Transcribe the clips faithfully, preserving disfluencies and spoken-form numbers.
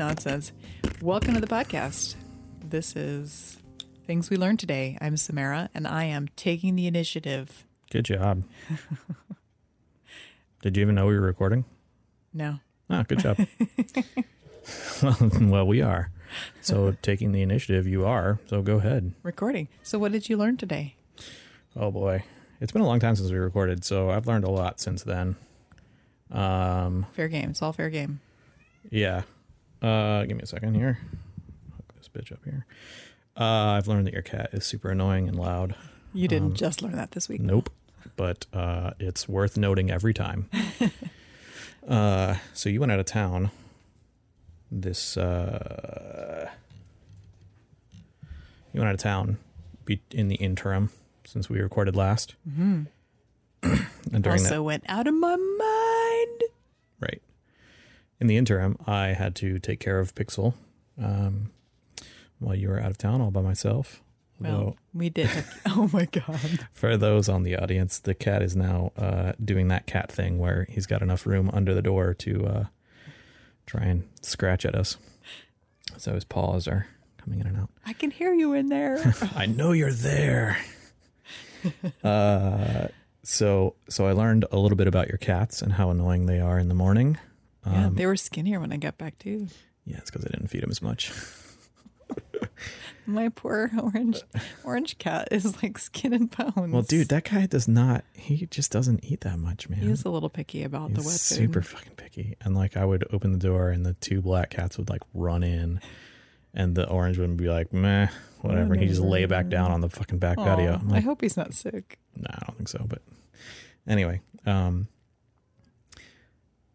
nonsense. Welcome to the podcast. This is Things We Learned Today. I'm Samara, and I am taking the initiative. Good job. Did you even know we were recording? No. Ah, good job. Well, we are. So taking the initiative, you are. So go ahead. Recording. So what did you learn today? Oh, boy. It's been a long time since we recorded, so I've learned a lot since then. Um, fair game. It's all fair game. Yeah. Uh, give me a second here. Hook this bitch up here. Uh, I've learned that your cat is super annoying and loud. You didn't um, just learn that this week. Nope. But uh, it's worth noting every time. uh, so you went out of town this... Uh, you went out of town in the interim since we recorded last. Mm-hmm. And during also that, went out of my mind. Right. In the interim, I had to take care of Pixel um, while you were out of town all by myself. Well, Although, we did. Oh, my God. For those on the audience, the cat is now uh, doing that cat thing where he's got enough room under the door to uh, try and scratch at us. So his paws are coming in and out. I can hear you in there. I know you're there. uh, so so I learned a little bit about your cats and how annoying they are in the morning. Um, yeah, they were skinnier when I got back, too. Yeah, it's because I didn't feed them as much. My poor orange orange cat is like skin and bones. Well, dude, that guy does not, he just doesn't eat that much, man. He's a little picky about He's the wet food. Super fucking picky. And like I would open the door and the two black cats would like run in and the orange would be like, meh, whatever. And he'd just lay back down on the fucking back Aww, patio. Like, I hope he's not sick. No, nah, I don't think so. But anyway, um,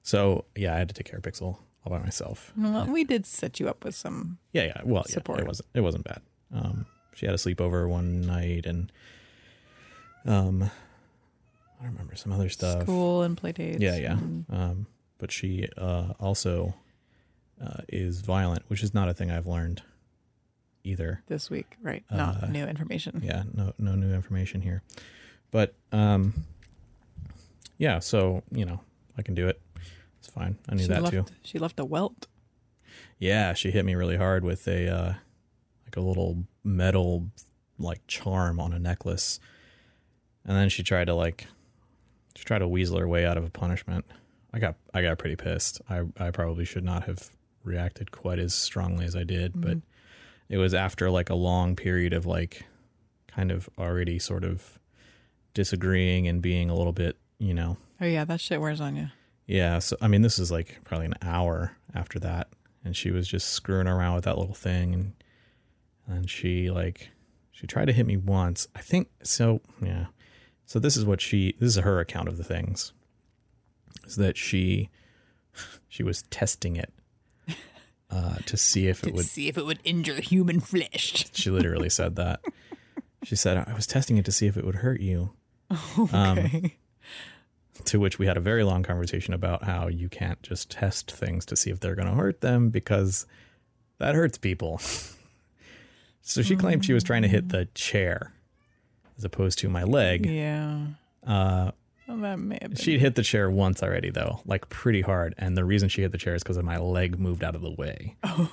so yeah, I had to take care of Pixel all by myself. Well, we did set you up with some yeah, yeah. Well, support. Yeah, it wasn't it wasn't bad. Um, she had a sleepover one night, and um, I remember some other stuff, school and play dates. Yeah, yeah. And... Um, but she uh, also uh, is violent, which is not a thing I've learned either this week. Right? Uh, not new information. Yeah, no, no new information here. But um, yeah. So you know, I can do it. It's fine. I knew she that left, too. She left a welt. Yeah, she hit me really hard with a uh, like a little metal like charm on a necklace, and then she tried to like she tried to weasel her way out of a punishment. I got I got pretty pissed. I I probably should not have reacted quite as strongly as I did, mm-hmm. but it was after like a long period of like kind of already sort of disagreeing and being a little bit, you know. Oh yeah, that shit wears on you. Yeah, so, I mean, this is, like, probably an hour after that, and she was just screwing around with that little thing, and and she, like, she tried to hit me once. I think, so, yeah, so this is what she, this is her account of the things, is that she, she was testing it uh, to see if it would. To see if it would injure human flesh. She literally said that. She said, I was testing it to see if it would hurt you. Okay. Um, To which we had a very long conversation about how you can't just test things to see if they're going to hurt them because that hurts people. So she claimed she was trying to hit the chair as opposed to my leg. Yeah. Uh, well, that may have been. She'd hit the chair once already, though, like pretty hard. And the reason she hit the chair is because my leg moved out of the way. Oh.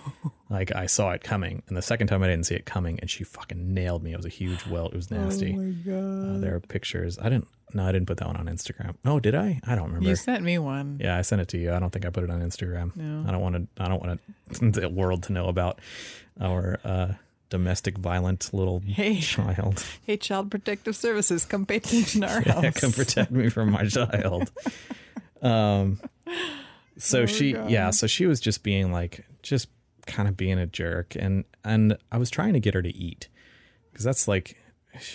Like I saw it coming. And the second time I didn't see it coming and she fucking nailed me. It was a huge welt. It was nasty. Oh, my God. Uh, there are pictures. I didn't. No, I didn't put that one on Instagram. Oh, did I? I don't remember. You sent me one. Yeah, I sent it to you. I don't think I put it on Instagram. No. I don't want to. I don't want to, the world to know about our uh, domestic violent little hey, child. Hey, Child Protective Services, come pay attention to our yeah, house. Come protect me from my child. um. So oh she, God. yeah. So she was just being like, just kind of being a jerk, and and I was trying to get her to eat because that's like.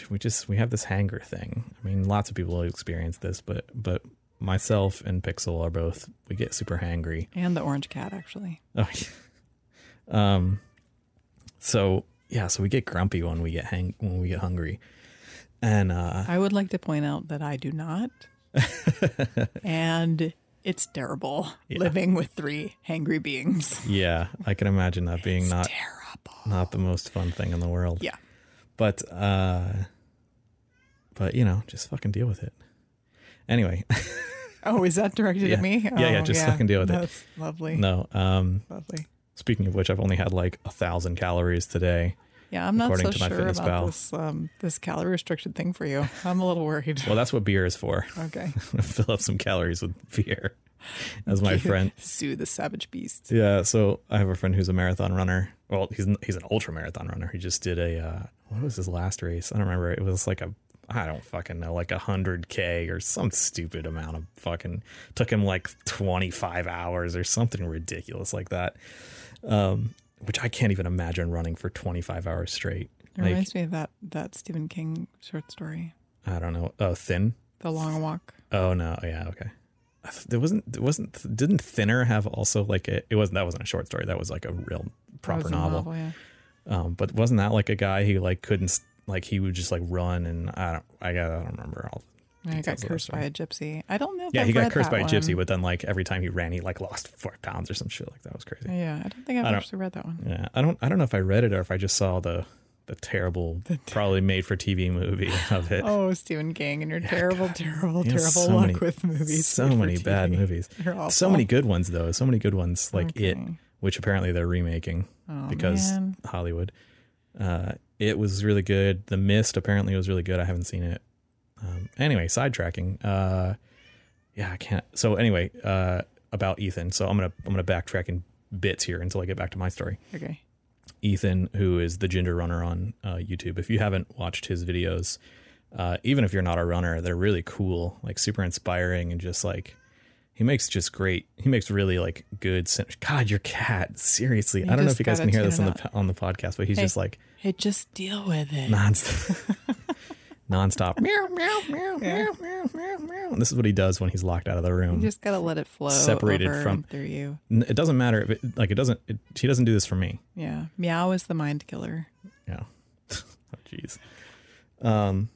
We just, we have this hanger thing. I mean, lots of people experience this, but, but myself and Pixel are both, we get super hangry. And the orange cat, actually. Oh, yeah. Um, so, yeah, so we get grumpy when we get hang, when we get hungry. And, uh. I would like to point out that I do not. And it's terrible yeah. living with three hangry beings. Yeah. I can imagine that being it's not, terrible. Not the most fun thing in the world. Yeah. But, uh, but you know, just fucking deal with it. Anyway. Oh, is that directed yeah. at me? Oh, yeah, yeah, just yeah. fucking deal with That's it. That's lovely. No. Um, lovely. Speaking of which, I've only had like a thousand calories today. Yeah, I'm not so sure about this, um, this calorie restricted thing for you. I'm a little worried. Well, that's what beer is for. Okay. Fill up some calories with beer. As my friend. Sue the savage beast. Yeah. So I have a friend who's a marathon runner. Well, he's an, he's an ultra marathon runner. He just did a, uh, what was his last race? I don't remember. It was like a, I don't fucking know, like a hundred K or some stupid amount of fucking, took him like twenty-five hours or something ridiculous like that. Um, Which I can't even imagine running for twenty-five hours straight. It like, reminds me of that, that Stephen King short story. I don't know. Oh, Thin? The Long Walk. Oh, no. Yeah. Okay. There wasn't, there wasn't, didn't Thinner have also like a, it wasn't, that wasn't a short story. That was like a real proper novel. novel yeah. Um, but wasn't that like a guy who like couldn't, like he would just like run and I don't, I, I don't remember all the details. He got cursed by a gypsy. I don't know. If yeah. I've he got cursed by one. a gypsy, but then like every time he ran, he like lost four pounds or some shit like that. It was crazy. Yeah. I don't think I've I actually read that one. Yeah. I don't, I don't know if I read it or if I just saw the, the terrible, the ter- probably made for T V movie of it. Oh, Stephen King and your yeah, terrible, God. terrible, you know, terrible so luck many, with movies. So many bad movies. So many good ones though. So many good ones like okay. It, which apparently they're remaking oh, because man. Hollywood, uh, it was really good. The Mist apparently was really good. I haven't seen it. Um, anyway, sidetracking. Uh, yeah, I can't. So anyway, uh, about Ethan. So I'm going to, I'm going to backtrack in bits here until I get back to my story. Okay. Ethan, who is the ginger runner on uh, YouTube. If you haven't watched his videos, uh, even if you're not a runner, they're really cool, like super inspiring. And just like, he makes just great. He makes really like good. God, your cat. Seriously. You I don't know if you guys can hear this on the, on the podcast, but he's hey, just like, hey, just deal with it. Nonstop. Nonstop. Meow, meow, meow, meow, meow, meow, meow. This is what he does when he's locked out of the room. You just gotta let it flow. Separated over from through you. It doesn't matter if it, like it doesn't. It, he doesn't do this for me. Yeah, meow is the mind killer. Yeah. Oh jeez. Um,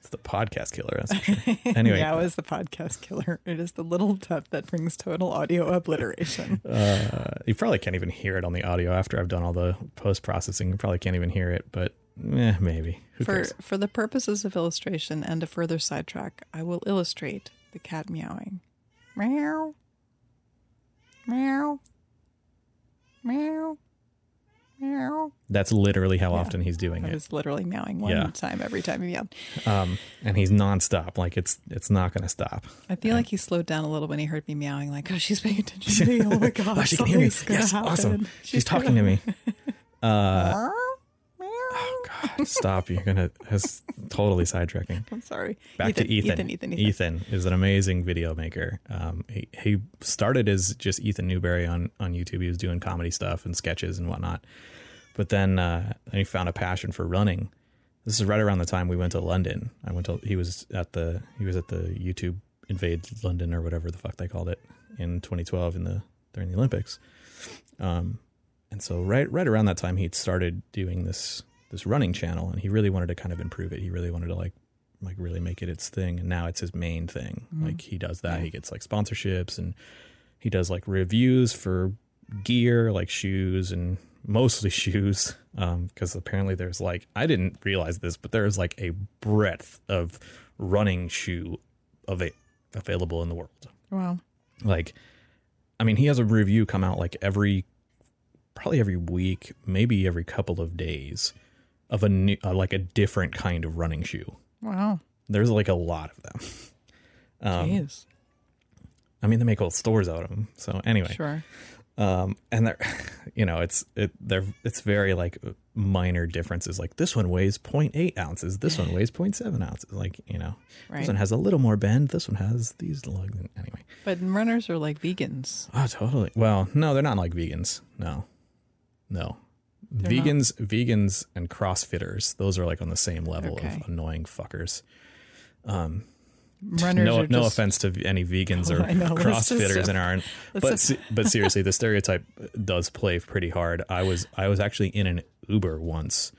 it's the podcast killer. That's for sure. Anyway, meow is the podcast killer. It is the little tut that brings total audio obliteration. Uh, you probably can't even hear it on the audio after I've done all the post processing. You probably can't even hear it, but. Eh, maybe. Who for cares? For the purposes of illustration and a further sidetrack, I will illustrate the cat meowing. Meow. Meow. Meow. Meow. That's literally how yeah. often he's doing I it. He's literally meowing one yeah. time every time he meowed. Um, and he's nonstop. Like it's it's not going to stop. I feel and like he slowed down a little when he heard me meowing. Like, oh, she's paying attention to me. Oh my gosh, oh, she can hear me. Yes, happen. Awesome. She's, she's talking to me. Uh, oh God! Stop! You're gonna. That's totally sidetracking. I'm sorry. Back Ethan, to Ethan. Ethan, Ethan. Ethan. Ethan is an amazing video maker. Um, he, he started as just Ethan Newberry on on YouTube. He was doing comedy stuff and sketches and whatnot. But then uh, he found a passion for running. This is right around the time we went to London. I went to. He was at the. He was at the YouTube Invade London or whatever the fuck they called it in twenty twelve in the during the Olympics. Um. And so right right around that time, he'd started doing this this running channel, and he really wanted to kind of improve it. He really wanted to like like really make it its thing. And now it's his main thing. Mm-hmm. Like he does that. Yeah. He gets like sponsorships and he does like reviews for gear, like shoes and mostly shoes. Um, because apparently there's like I didn't realize this, but there is like a breadth of running shoe of av- available in the world. Wow. Like, I mean, he has a review come out like every probably every week, maybe every couple of days of a new, uh, like a different kind of running shoe. Wow. There's like a lot of them. Um, Jeez. I mean, they make whole stores out of them. So anyway, sure. Um, and they're, you know, it's, it, they're, it's very like minor differences. Like this one weighs zero point eight ounces. This one weighs zero point seven ounces. Like, you know, right. This one has a little more bend. This one has these lugs. Anyway. But runners are like vegans. Oh, totally. Well, no, they're not like vegans. No. No, They're vegans, not. vegans and CrossFitters. Those are like on the same level okay. of annoying fuckers. Um, Runners no, no just, offense to any vegans oh, or know, CrossFitters in our, but, but seriously, the stereotype does play pretty hard. I was, I was actually in an Uber once.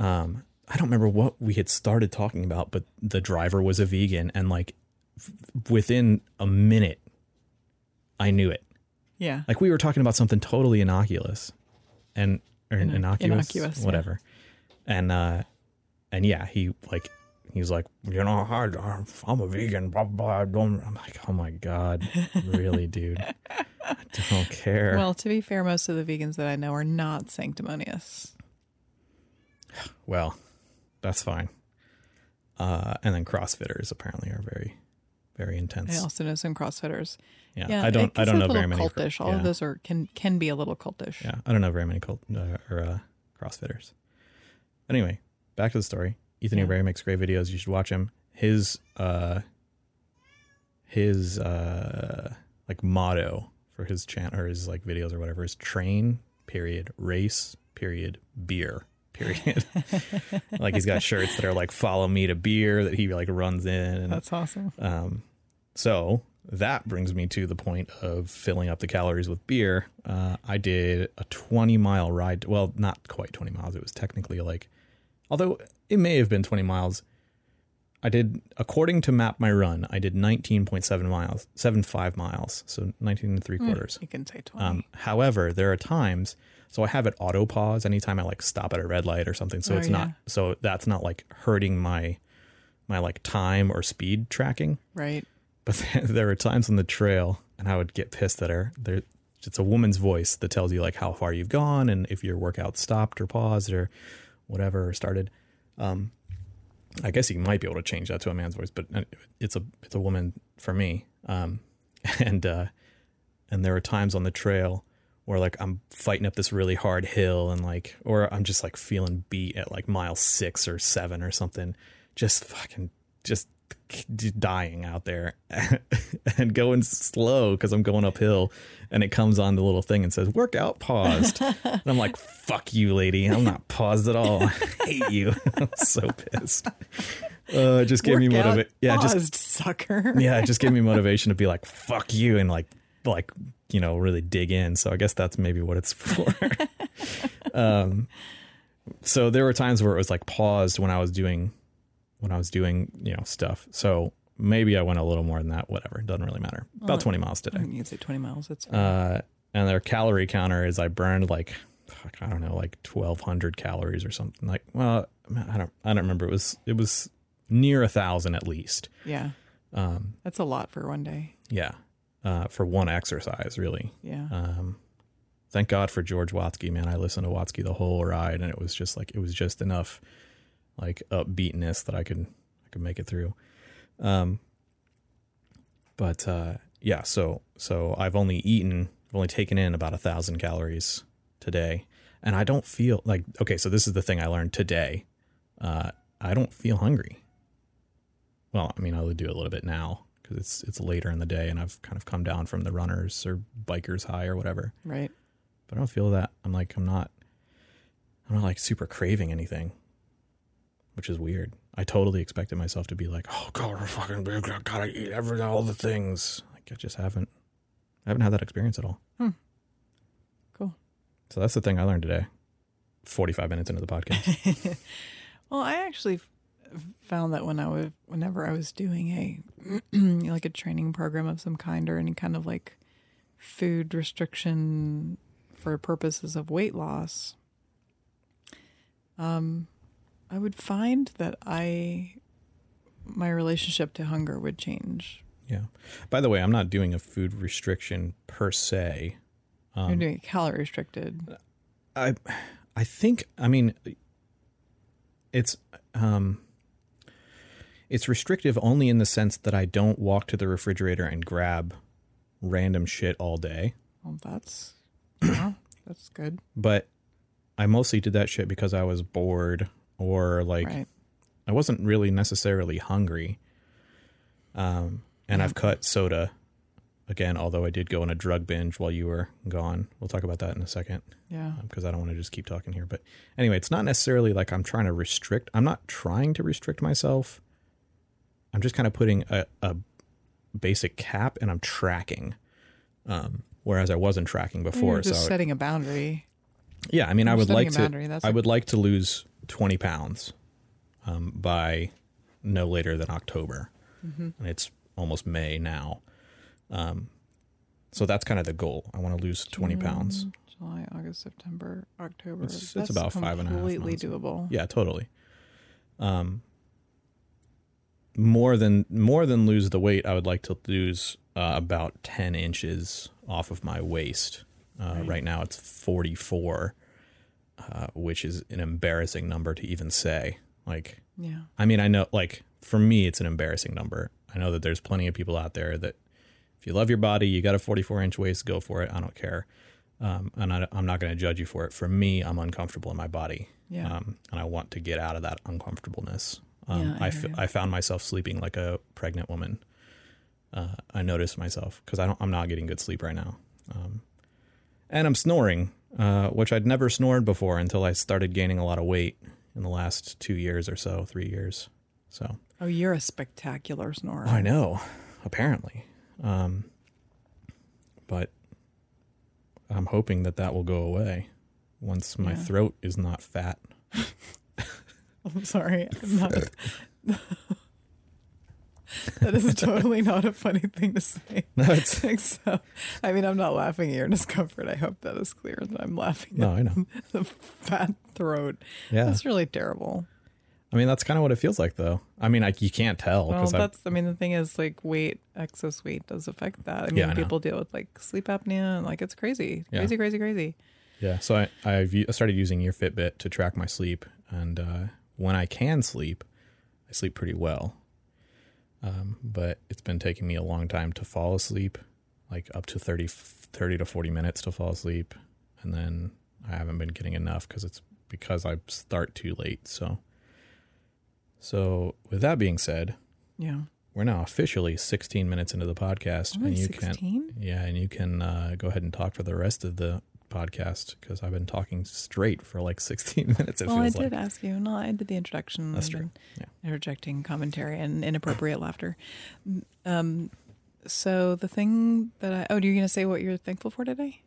Um, I don't remember what we had started talking about, but the driver was a vegan and like f- within a minute I knew it. Yeah. Like we were talking about something totally innocuous. And or In, innocuous, innocuous, whatever. Yeah. And, uh, and yeah, he like, he was like, you know, I, I'm a vegan, blah, blah, blah. I'm like, oh my God, really, dude. Don't care. Well, to be fair, most of the vegans that I know are not sanctimonious. Well, that's fine. Uh, and then CrossFitters apparently are very, very intense. I also know some CrossFitters. Yeah, yeah I don't. I don't know very many. Cultish. All yeah. of those are can can be a little cultish. Yeah, I don't know very many cult uh, or uh, CrossFitters. Anyway, back to the story. Ethan Newberry yeah. makes great videos. You should watch him. His uh, his uh, like motto for his channel or his like videos or whatever is train period race period beer. Period. Like he's got shirts that are like "Follow me to beer" that he like runs in. And, that's awesome. Um, so that brings me to the point of filling up the calories with beer. Uh, I did a twenty mile ride. Well, not quite twenty miles. It was technically like, although it may have been twenty miles. I did, according to Map My Run, I did nineteen point seven miles, seventy-five miles. So nineteen and three quarters. Mm, you can say twenty. Um, however, there are times. So I have it auto pause anytime I like stop at a red light or something. So oh, it's yeah. not, so that's not like hurting my, my like time or speed tracking. Right. But there are times on the trail and I would get pissed at her. There, it's a woman's voice that tells you like how far you've gone and if your workout stopped or paused or whatever or started. Um, I guess you might be able to change that to a man's voice, but it's a, it's a woman for me. Um, and, uh, and there are times on the trail where like I'm fighting up this really hard hill and like, or I'm just like feeling beat at like mile six or seven or something, just fucking just dying out there and going slow because I'm going uphill and it comes on the little thing and says workout paused. And I'm like, fuck you, lady. I'm not paused at all. I hate you. I'm so pissed. Uh, it just gave workout me motivation. Yeah, paused, just sucker. Yeah, it just gave me motivation to be like, fuck you. And like, like, you know, really dig in. So I guess that's maybe what it's for. um, so there were times where it was like paused when I was doing, when I was doing, you know, stuff. So maybe I went a little more than that, whatever. It doesn't really matter. About well, twenty miles today. I mean, you say twenty miles. That's fine. Uh, and their calorie counter is I burned like, fuck, I don't know, like twelve hundred calories or something like, well, I don't, I don't remember. It was, it was near a thousand at least. Yeah. Um, that's a lot for one day. Yeah. Uh, for one exercise, really. Yeah. Um, thank God for George Watsky, man. I listened to Watsky the whole ride, and it was just like it was just enough, like upbeatness that I could I could make it through. Um. But uh, yeah, so so I've only eaten, I've only taken in about a thousand calories today, and I don't feel like okay. So this is the thing I learned today. Uh, I don't feel hungry. Well, I mean, I'll do a little bit now. Because it's it's later in the day and I've kind of come down from the runner's or biker's high or whatever. Right. But I don't feel that. I'm like, I'm not, I'm not like super craving anything, which is weird. I totally expected myself to be like, oh God, we're fucking, I gotta eat every, all the things. Like I just haven't, I haven't had that experience at all. Hmm. Cool. So that's the thing I learned today, forty-five minutes into the podcast. Well, I actually found that when I was, whenever I was doing a like a training program of some kind or any kind of like food restriction for purposes of weight loss, um, I would find that I my relationship to hunger would change. Yeah. By the way, I'm not doing a food restriction per se. Um, You're doing calorie restricted. I I think I mean it's um. It's restrictive only in the sense that I don't walk to the refrigerator and grab random shit all day. Well, that's, yeah, that's good. But I mostly did that shit because I was bored or like right. I wasn't really necessarily hungry. Um, and yeah. I've cut soda again, although I did go on a drug binge while you were gone. We'll talk about that in a second. Yeah. Because um, I don't want to just keep talking here. But anyway, it's not necessarily like I'm trying to restrict. I'm not trying to restrict myself. I'm just kind of putting a, a basic cap and I'm tracking, um, whereas I wasn't tracking before. You're just so setting would, a boundary. Yeah. I mean, You're I would like to, I would like to lose twenty pounds, um, by no later than October. Mm-hmm. And it's almost May now. Um, so that's kind of the goal. I want to lose twenty pounds. July, August, September, October. It's, it's about five and a half months. Completely doable. Yeah, totally. Um, more than more than lose the weight, I would like to lose uh, about ten inches off of my waist. Uh, right. right now it's forty-four, uh, which is an embarrassing number to even say. Like, yeah. I mean, I know, like, for me, it's an embarrassing number. I know that there's plenty of people out there that if you love your body, you got a forty-four inch waist, go for it. I don't care. Um, and I, I'm not going to judge you for it. For me, I'm uncomfortable in my body. Yeah. Um, and I want to get out of that uncomfortableness. Um, yeah, I, I, f- I found myself sleeping like a pregnant woman. Uh, I noticed myself because I don't, I'm not getting good sleep right now. Um, and I'm snoring, uh, which I'd never snored before until I started gaining a lot of weight in the last two years or so, three years. So. Oh, you're a spectacular snorer. I know, apparently. Um, but I'm hoping that that will go away once my yeah. throat is not fat. I'm sorry. I'm not. That is totally not a funny thing to say. No, it's... so, I mean, I'm not laughing at your discomfort. I hope that is clear that I'm laughing no, at I know. the fat throat. Yeah. That's really terrible. I mean, that's kind of what it feels like, though. I mean, like, you can't tell. Well, that's, I've... I mean, the thing is, like, weight, excess weight does affect that. I mean, yeah, I people know. deal with, like, sleep apnea, and, like, it's crazy. Yeah. Crazy, crazy, crazy. Yeah. So I I've, I started using your Fitbit to track my sleep, and uh, when I can sleep, I sleep pretty well. Um, but it's been taking me a long time to fall asleep, like up to thirty to forty minutes to fall asleep. And then I haven't been getting enough because it's because I start too late, so... So with that being said, yeah, we're now officially sixteen minutes into the podcast. Only and you sixteen? Can, yeah, and you can uh, go ahead and talk for the rest of the podcast because I've been talking straight for like sixteen minutes. It well, feels I did like. ask you. No, I did the introduction. That's true. Yeah. Interjecting commentary and inappropriate laughter. Um, so the thing that I oh, you're gonna say what you're thankful for today?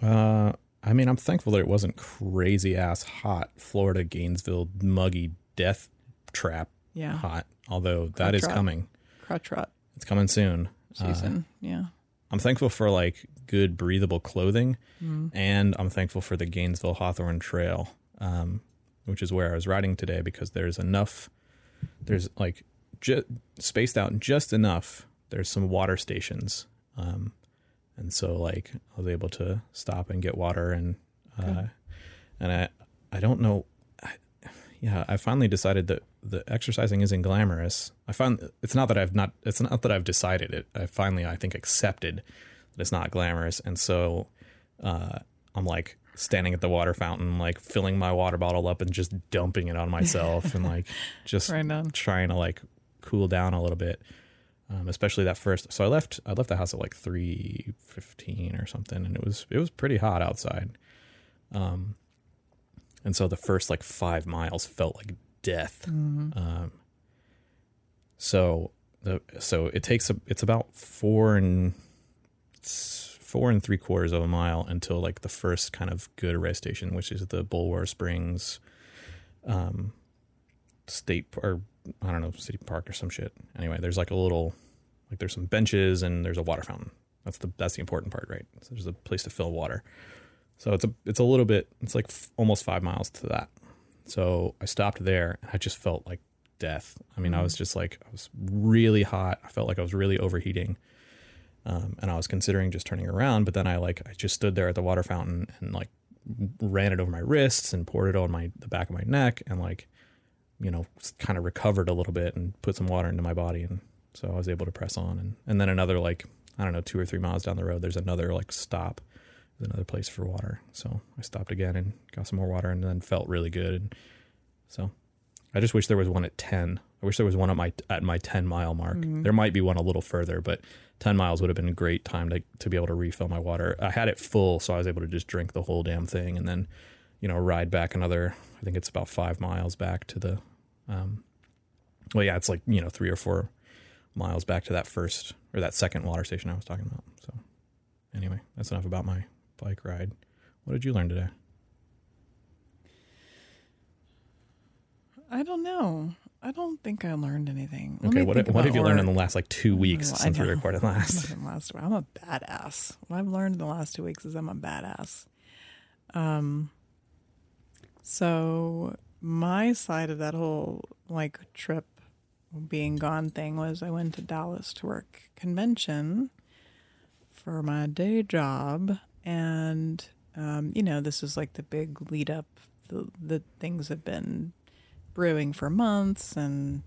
Uh, I mean, I'm thankful that it wasn't crazy ass hot Florida Gainesville muggy. Death trap yeah. hot, although Crutch that is rot. coming. Crutch rot. It's coming soon. Season, uh, yeah. I'm thankful for, like, good breathable clothing, mm. and I'm thankful for the Gainesville Hawthorne Trail, um, which is where I was riding today because there's enough, there's, like, ju- spaced out just enough. There's some water stations, um, and so, like, I was able to stop and get water, and uh, okay. and I, I don't know. Yeah, I finally decided that the exercising isn't glamorous. I find it's not that I've not it's not that I've decided it. I finally, I think, accepted that it's not glamorous. And so uh, I'm like standing at the water fountain, like filling my water bottle up and just dumping it on myself and like just right trying to like cool down a little bit, um, especially that first. So I left I left the house at like three fifteen or something, and it was it was pretty hot outside. Um. And so the first like five miles felt like death. Mm-hmm. Um, so the so it takes a, it's about four and four and three quarters of a mile until like the first kind of good rest station, which is the Boulware Springs, um, state or I don't know city park or some shit. Anyway, there's like a little like there's some benches and there's a water fountain. That's the that's the important part, right? So there's a place to fill water. So it's a it's a little bit, it's like f- almost five miles to that. So I stopped there and I just felt like death. I mean, I was just like, I was really hot. I felt like I was really overheating. Um, and I was considering just turning around, but then I like, I just stood there at the water fountain and like ran it over my wrists and poured it on my the back of my neck and like, you know, kind of recovered a little bit and put some water into my body. And so I was able to press on. And, and then another like, I don't know, two or three miles down the road, there's another like stop. Another place for water. So I stopped again and got some more water and then felt really good. And so I just wish there was one at ten. I wish there was one at my at my ten mile mark. Mm-hmm. There might be one a little further, but ten miles would have been a great time to, to be able to refill my water. I had it full, so I was able to just drink the whole damn thing and then, you know, ride back another, I think it's about five miles back to the, um, well, yeah, it's like, you know, three or four miles back to that first or that second water station I was talking about. So anyway, that's enough about my bike ride. What did you learn today? I don't know. I don't think I learned anything. Let okay, what, what have you learned in the last like two weeks well, since we recorded last? last? I'm a badass. What I've learned in the last two weeks is I'm a badass. Um. So my side of that whole like trip being gone thing was I went to Dallas to work convention for my day job. And, um, you know, this is like the big lead up. The, the things have been brewing for months. And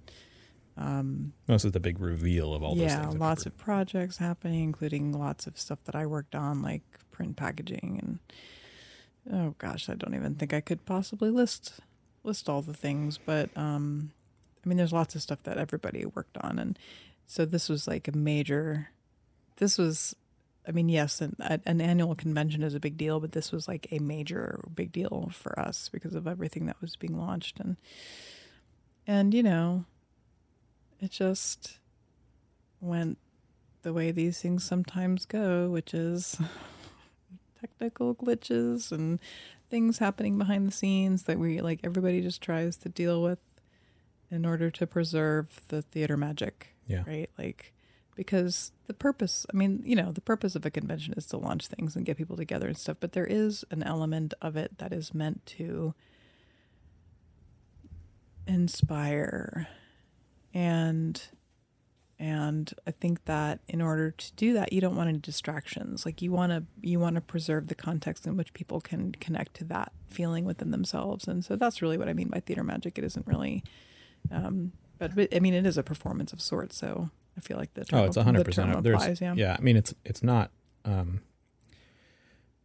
um, this is the big reveal of all those yeah, things. Yeah, lots of projects happening, including lots of stuff that I worked on, like print packaging and... Oh gosh, I don't even think I could possibly list list all the things, but um, I mean, there's lots of stuff that everybody worked on, and so this was like a major. This was, I mean, yes, an, an annual convention is a big deal, but this was like a major big deal for us because of everything that was being launched, and and you know, it just went the way these things sometimes go, which is. Technical glitches and things happening behind the scenes that we like everybody just tries to deal with in order to preserve the theater magic. Yeah. Right. Like, because the purpose, I mean, you know, the purpose of a convention is to launch things and get people together and stuff, but there is an element of it that is meant to inspire. And, and I think that in order to do that, you don't want any distractions. Like you want to you want to preserve the context in which people can connect to that feeling within themselves. And so that's really what I mean by theater magic. It isn't really, um, but, but I mean, it is a performance of sorts. So I feel like the term, oh, it's one hundred percent the term applies. Yeah. yeah, I mean, it's it's not um,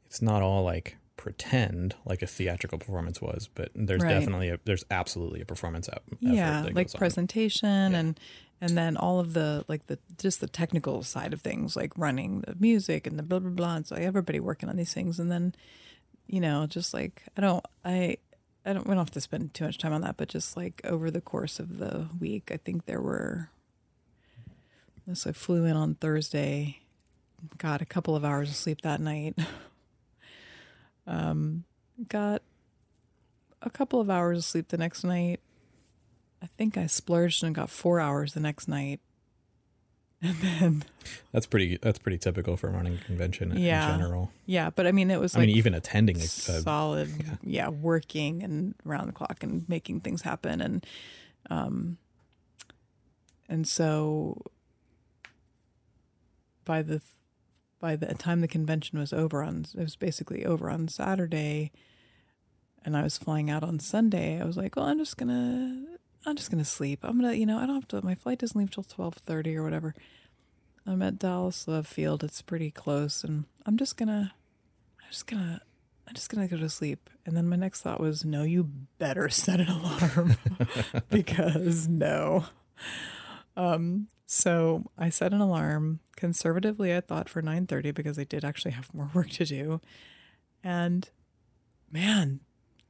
it's not all like pretend like a theatrical performance was, but there's right. definitely a, there's absolutely a performance effort. Yeah, like presentation yeah. and. And then all of the, like, the just the technical side of things, like running the music and the blah, blah, blah. And so everybody working on these things. And then, you know, just like, I don't, I, I don't, we don't have to spend too much time on that, but just like over the course of the week, I think there were, so I flew in on Thursday, got a couple of hours of sleep that night, um, got a couple of hours of sleep the next night. I think I splurged and got four hours the next night, and then that's pretty. That's pretty typical for running a convention yeah, in general. Yeah, but I mean, it was. I like mean, even attending a solid, yeah. yeah, working and round the clock and making things happen, and um, and so by the by the time the convention was over on, it was basically over on Saturday, and I was flying out on Sunday. I was like, well, I'm just gonna. I'm just going to sleep. I'm going to, you know, I don't have to, my flight doesn't leave till twelve thirty or whatever. I'm at Dallas Love Field. It's pretty close. And I'm just going to, I'm just going to, I'm just going to go to sleep. And then my next thought was, no, you better set an alarm because no. Um, so I set an alarm conservatively. I thought for nine thirty because I did actually have more work to do. And man,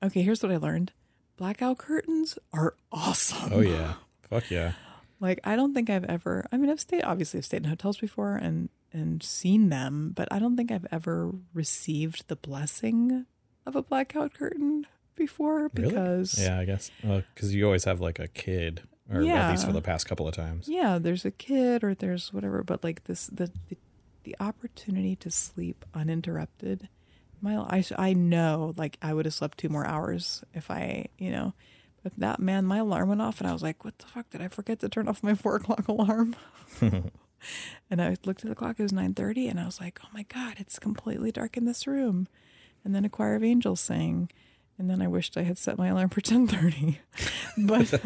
okay, here's what I learned. Blackout curtains are awesome. Oh, yeah. Fuck yeah. Like, I don't think I've ever, I mean, I've stayed, obviously I've stayed in hotels before and, and seen them, but I don't think I've ever received the blessing of a blackout curtain before because. Really? Yeah, I guess. Well, because you always have like a kid or yeah. at least for the past couple of times. Yeah, there's a kid or there's whatever, but like this, the, the, the opportunity to sleep uninterrupted. My, I, I know, like, I would have slept two more hours if I, you know, but that man, my alarm went off and I was like, what the fuck? Did I forget to turn off my four o'clock alarm? And I looked at the clock. It was nine thirty and I was like, oh my God, it's completely dark in this room. And then a choir of angels sang. And then I wished I had set my alarm for ten thirty. but,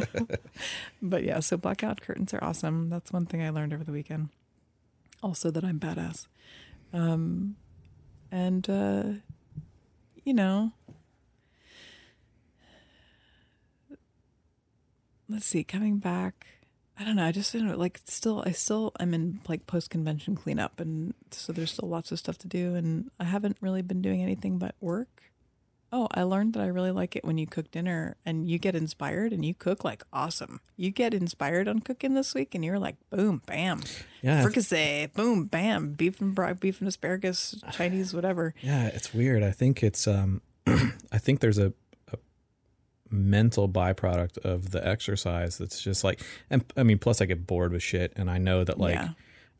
but yeah, so blackout curtains are awesome. That's one thing I learned over the weekend. Also that I'm badass. Um, And, uh, you know, let's see, coming back, I don't know. I just, you know, like still, I still, I'm in like post-convention cleanup. And so there's still lots of stuff to do. And I haven't really been doing anything but work. Oh, I learned that I really like it when you cook dinner and you get inspired and you cook like awesome. You get inspired on cooking this week and you're like, boom, bam, yeah, fricassee, boom, bam, beef and broth, beef and asparagus, Chinese, whatever. Yeah, it's weird. I think it's, um, I think there's a, a mental byproduct of the exercise that's just like, and I mean, plus I get bored with shit and I know that like. Yeah.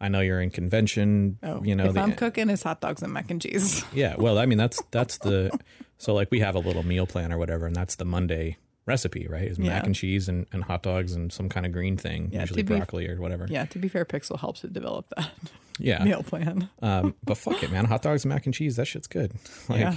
I know you're in convention, oh, you know. If the, I'm cooking, it's hot dogs and mac and cheese. Yeah, well, I mean, that's that's the, so like we have a little meal plan or whatever, and that's the Monday, recipe, right? Is yeah. mac and cheese and, and hot dogs and some kind of green thing, yeah, usually broccoli f- or whatever. Yeah, to be fair, Pixel helps it develop that yeah. meal plan. um, but fuck it, man. Hot dogs and mac and cheese, that shit's good. Like, yeah.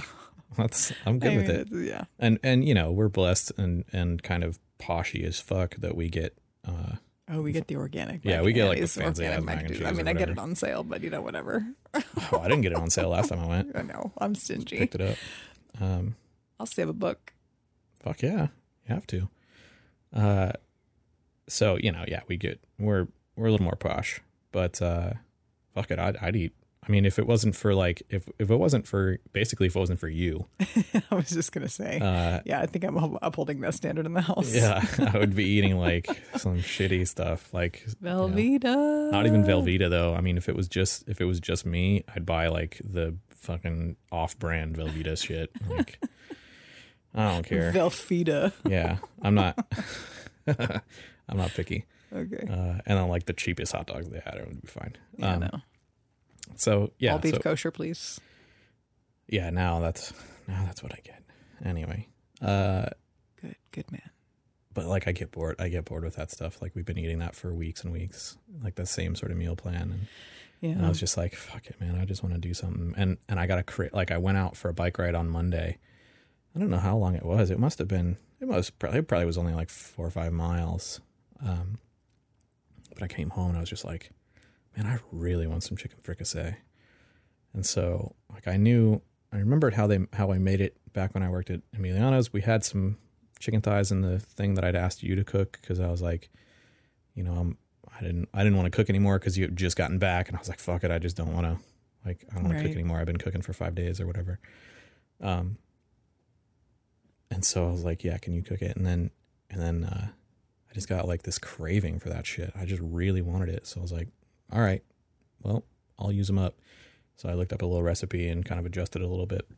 That's, I'm good I with mean, it. Yeah. And, and you know, we're blessed and, and kind of poshy as fuck that we get... Uh, Oh, we get the organic. Yeah, we get like the fancy ass mac and cheese. I mean, I get it on sale, but you know, whatever. Oh, I didn't get it on sale last time I went. I know. I'm stingy. Just picked it up. Um, I'll save a book. Fuck yeah. You have to. Uh, so, you know, yeah, we get, we're, we're a little more posh, but uh, fuck it. I'd, I'd eat. I mean, if it wasn't for like, if, if it wasn't for, basically, if it wasn't for you. I was just going to say, uh, yeah, I think I'm upholding that standard in the house. Yeah, I would be eating like some shitty stuff like Velveeta. You know, not even Velveeta, though. I mean, if it was just, if it was just me, I'd buy like the fucking off-brand Velveeta shit. Like, I don't care. Velveeta. Yeah, I'm not, I'm not picky. Okay. Uh, and then like the cheapest hot dogs they had, it would be fine. Yeah, um, no. So yeah, all beef so, kosher, please. Yeah, now that's now that's what I get. Anyway, uh, good, good man. But like, I get bored. I get bored with that stuff. Like we've been eating that for weeks and weeks, like the same sort of meal plan. And, yeah. and I was just like, fuck it, man. I just want to do something. And and I got a cra- like I went out for a bike ride on Monday. I don't know how long it was. It must have been. It must probably it probably was only like four or five miles. Um, but I came home and I was just like, man, I really want some chicken fricassee. And so like I knew, I remembered how they, how I made it back when I worked at Emiliano's. We had some chicken thighs in the thing that I'd asked you to cook. Cause I was like, you know, I'm, I didn't, I didn't want to cook anymore cause you had just gotten back and I was like, fuck it. I just don't want to like, I don't want right. to cook anymore. I've been cooking for five days or whatever. Um, and so I was like, yeah, can you cook it? And then, and then, uh, I just got like this craving for that shit. I just really wanted it. So I was like, all right, well, I'll use them up. So I looked up a little recipe and kind of adjusted a little bit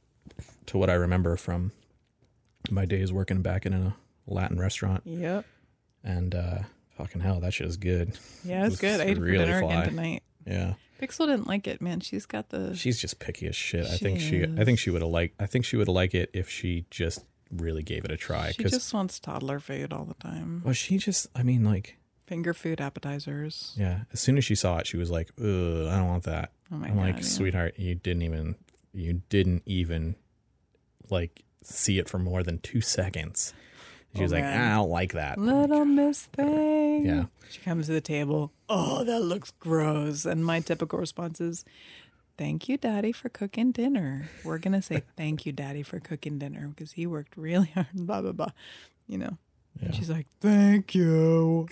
to what I remember from my days working back in a Latin restaurant. Yep. And uh, fucking hell, that shit is good. Yeah, it's good. I ate really dinner again tonight. Yeah. Pixel didn't like it, man. She's got the. She's just picky as shit. She I think is. she. I think she would have liked. I think she would like it if she just really gave it a try. She just wants toddler food all the time. Well, she just. I mean, like. Finger food appetizers. Yeah. As soon as she saw it, she was like, ugh, I don't want that. Oh my I'm God, like, yeah. sweetheart, you didn't even, you didn't even like see it for more than two seconds. She oh, was man. like, I don't like that. Little like, miss thing. Yeah. She comes to the table. Oh, that looks gross. And my typical response is, thank you, Daddy, for cooking dinner. We're going to say thank you, Daddy, for cooking dinner because he worked really hard and blah, blah, blah. You know. Yeah. And she's like, thank you.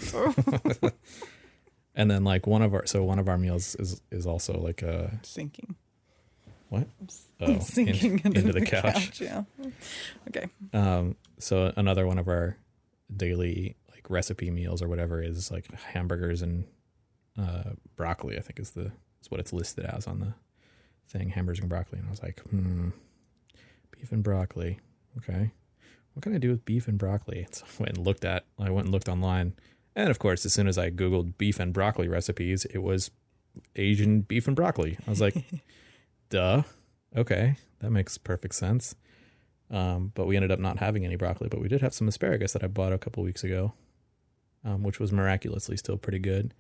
And then like one of our, so one of our meals is, is also like a. Sinking. What? Oh, sinking in, into, into the, the couch. couch. Yeah. Okay. Um. So another one of our daily like recipe meals or whatever is like hamburgers and uh, broccoli, I think is the, is what it's listed as on the thing, hamburgers and broccoli. And I was like, hmm, beef and broccoli. Okay. What can I do with beef and broccoli? So I went and looked at, I went and looked online. And of course, as soon as I Googled beef and broccoli recipes, it was Asian beef and broccoli. I was like, duh. Okay. That makes perfect sense. Um, but we ended up not having any broccoli, but we did have some asparagus that I bought a couple weeks ago, um, which was miraculously still pretty good.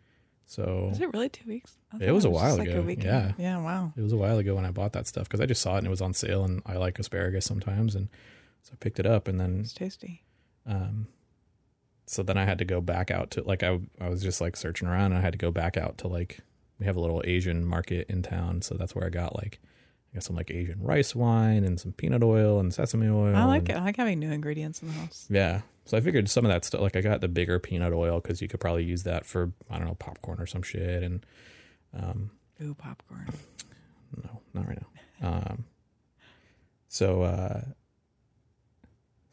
So was it really two weeks? It was a while ago. Like a yeah. Yeah. Wow. It was a while ago when I bought that stuff. Cause I just saw it and it was on sale and I like asparagus sometimes. And so I picked it up and then it's tasty. Um, so then I had to go back out to like, I, I was just like searching around and I had to go back out to like, we have a little Asian market in town. So that's where I got like, I got some like Asian rice wine and some peanut oil and sesame oil. I like and, it. I like having new ingredients in the house. Yeah. So I figured some of that stuff, like I got the bigger peanut oil cause you could probably use that for, I don't know, popcorn or some shit. And, um, ooh, popcorn. No, not right now. Um, so, uh,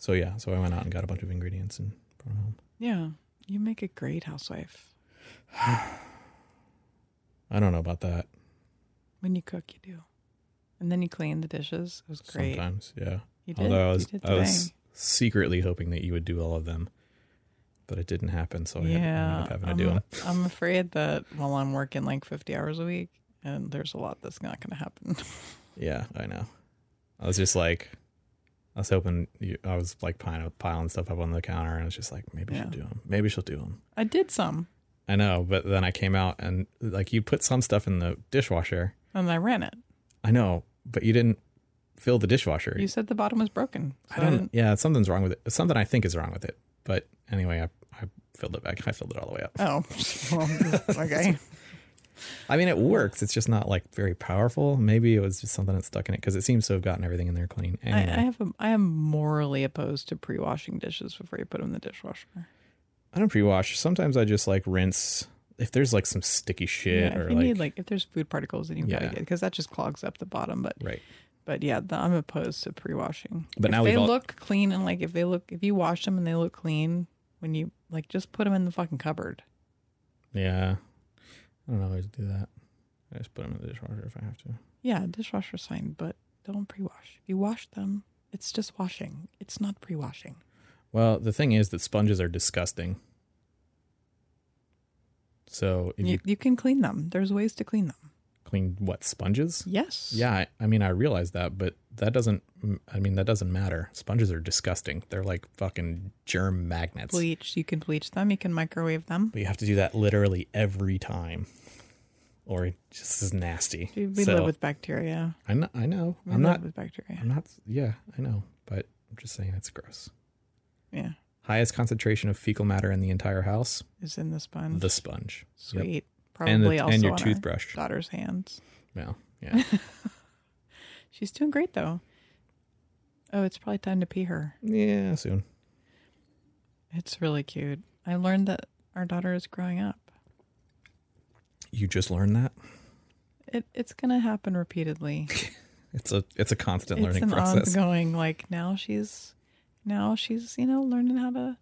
So, yeah, so I went out and got a bunch of ingredients and brought them home. Yeah, you make a great housewife. I don't know about that. When you cook, you do. And then you clean the dishes. It was great. Sometimes, yeah. You did. Although I was, I was secretly hoping that you would do all of them, but it didn't happen, so I yeah, ended up having I'm, to do them. I'm afraid that while I'm working like fifty hours a week, and there's a lot that's not going to happen. Yeah, I know. I was just like... I was hoping you, I was like piling, piling stuff up on the counter, and I was just like, maybe yeah. she'll do them. Maybe she'll do them. I did some. I know, but then I came out and like you put some stuff in the dishwasher. And I ran it. I know, but you didn't fill the dishwasher. You said the bottom was broken. So I don't. I didn't... Yeah, something's wrong with it. Something I think is wrong with it. But anyway, I, I filled it back. I filled it all the way up. Oh, well, okay. I mean, it works. It's just not like very powerful. Maybe it was just something that stuck in it because it seems to have gotten everything in there clean. Anyway. I, I have. A, I am morally opposed to pre-washing dishes before you put them in the dishwasher. I don't pre-wash. Sometimes I just like rinse. If there's like some sticky shit yeah, or if you like, need, like if there's food particles, then you yeah. gotta get because that just clogs up the bottom. But right. But yeah, the, I'm opposed to pre-washing. But if now they all... look clean and like if they look if you wash them and they look clean when you like just put them in the fucking cupboard. Yeah. I don't always do that. I just put them in the dishwasher if I have to. Yeah, dishwasher's fine, but don't pre-wash. If you wash them, it's just washing. It's not pre-washing. Well, the thing is that sponges are disgusting. So if you, you, you can clean them. There's ways to clean them. Clean what, sponges? Yes. Yeah, I, I mean, I realize that, but that doesn't, I mean, that doesn't matter. Sponges are disgusting. They're like fucking germ magnets. Bleach. You can bleach them. You can microwave them. But you have to do that literally every time. Or it just is nasty. We, we so, live with bacteria. I know. I know. We I'm live not, with bacteria. I'm not, yeah, I know. But I'm just saying it's gross. Yeah. Highest concentration of fecal matter in the entire house is in the sponge. The sponge. Sweet. Yep. Probably and the, also and your on toothbrush. Our daughter's hands. Well, yeah. She's doing great though. Oh, it's probably time to pee her. Yeah, soon. It's really cute. I learned that our daughter is growing up. You just learned that? It it's gonna happen repeatedly. it's a it's a constant it's learning an process. It's ongoing. Like now she's. Now she's, you know, learning how to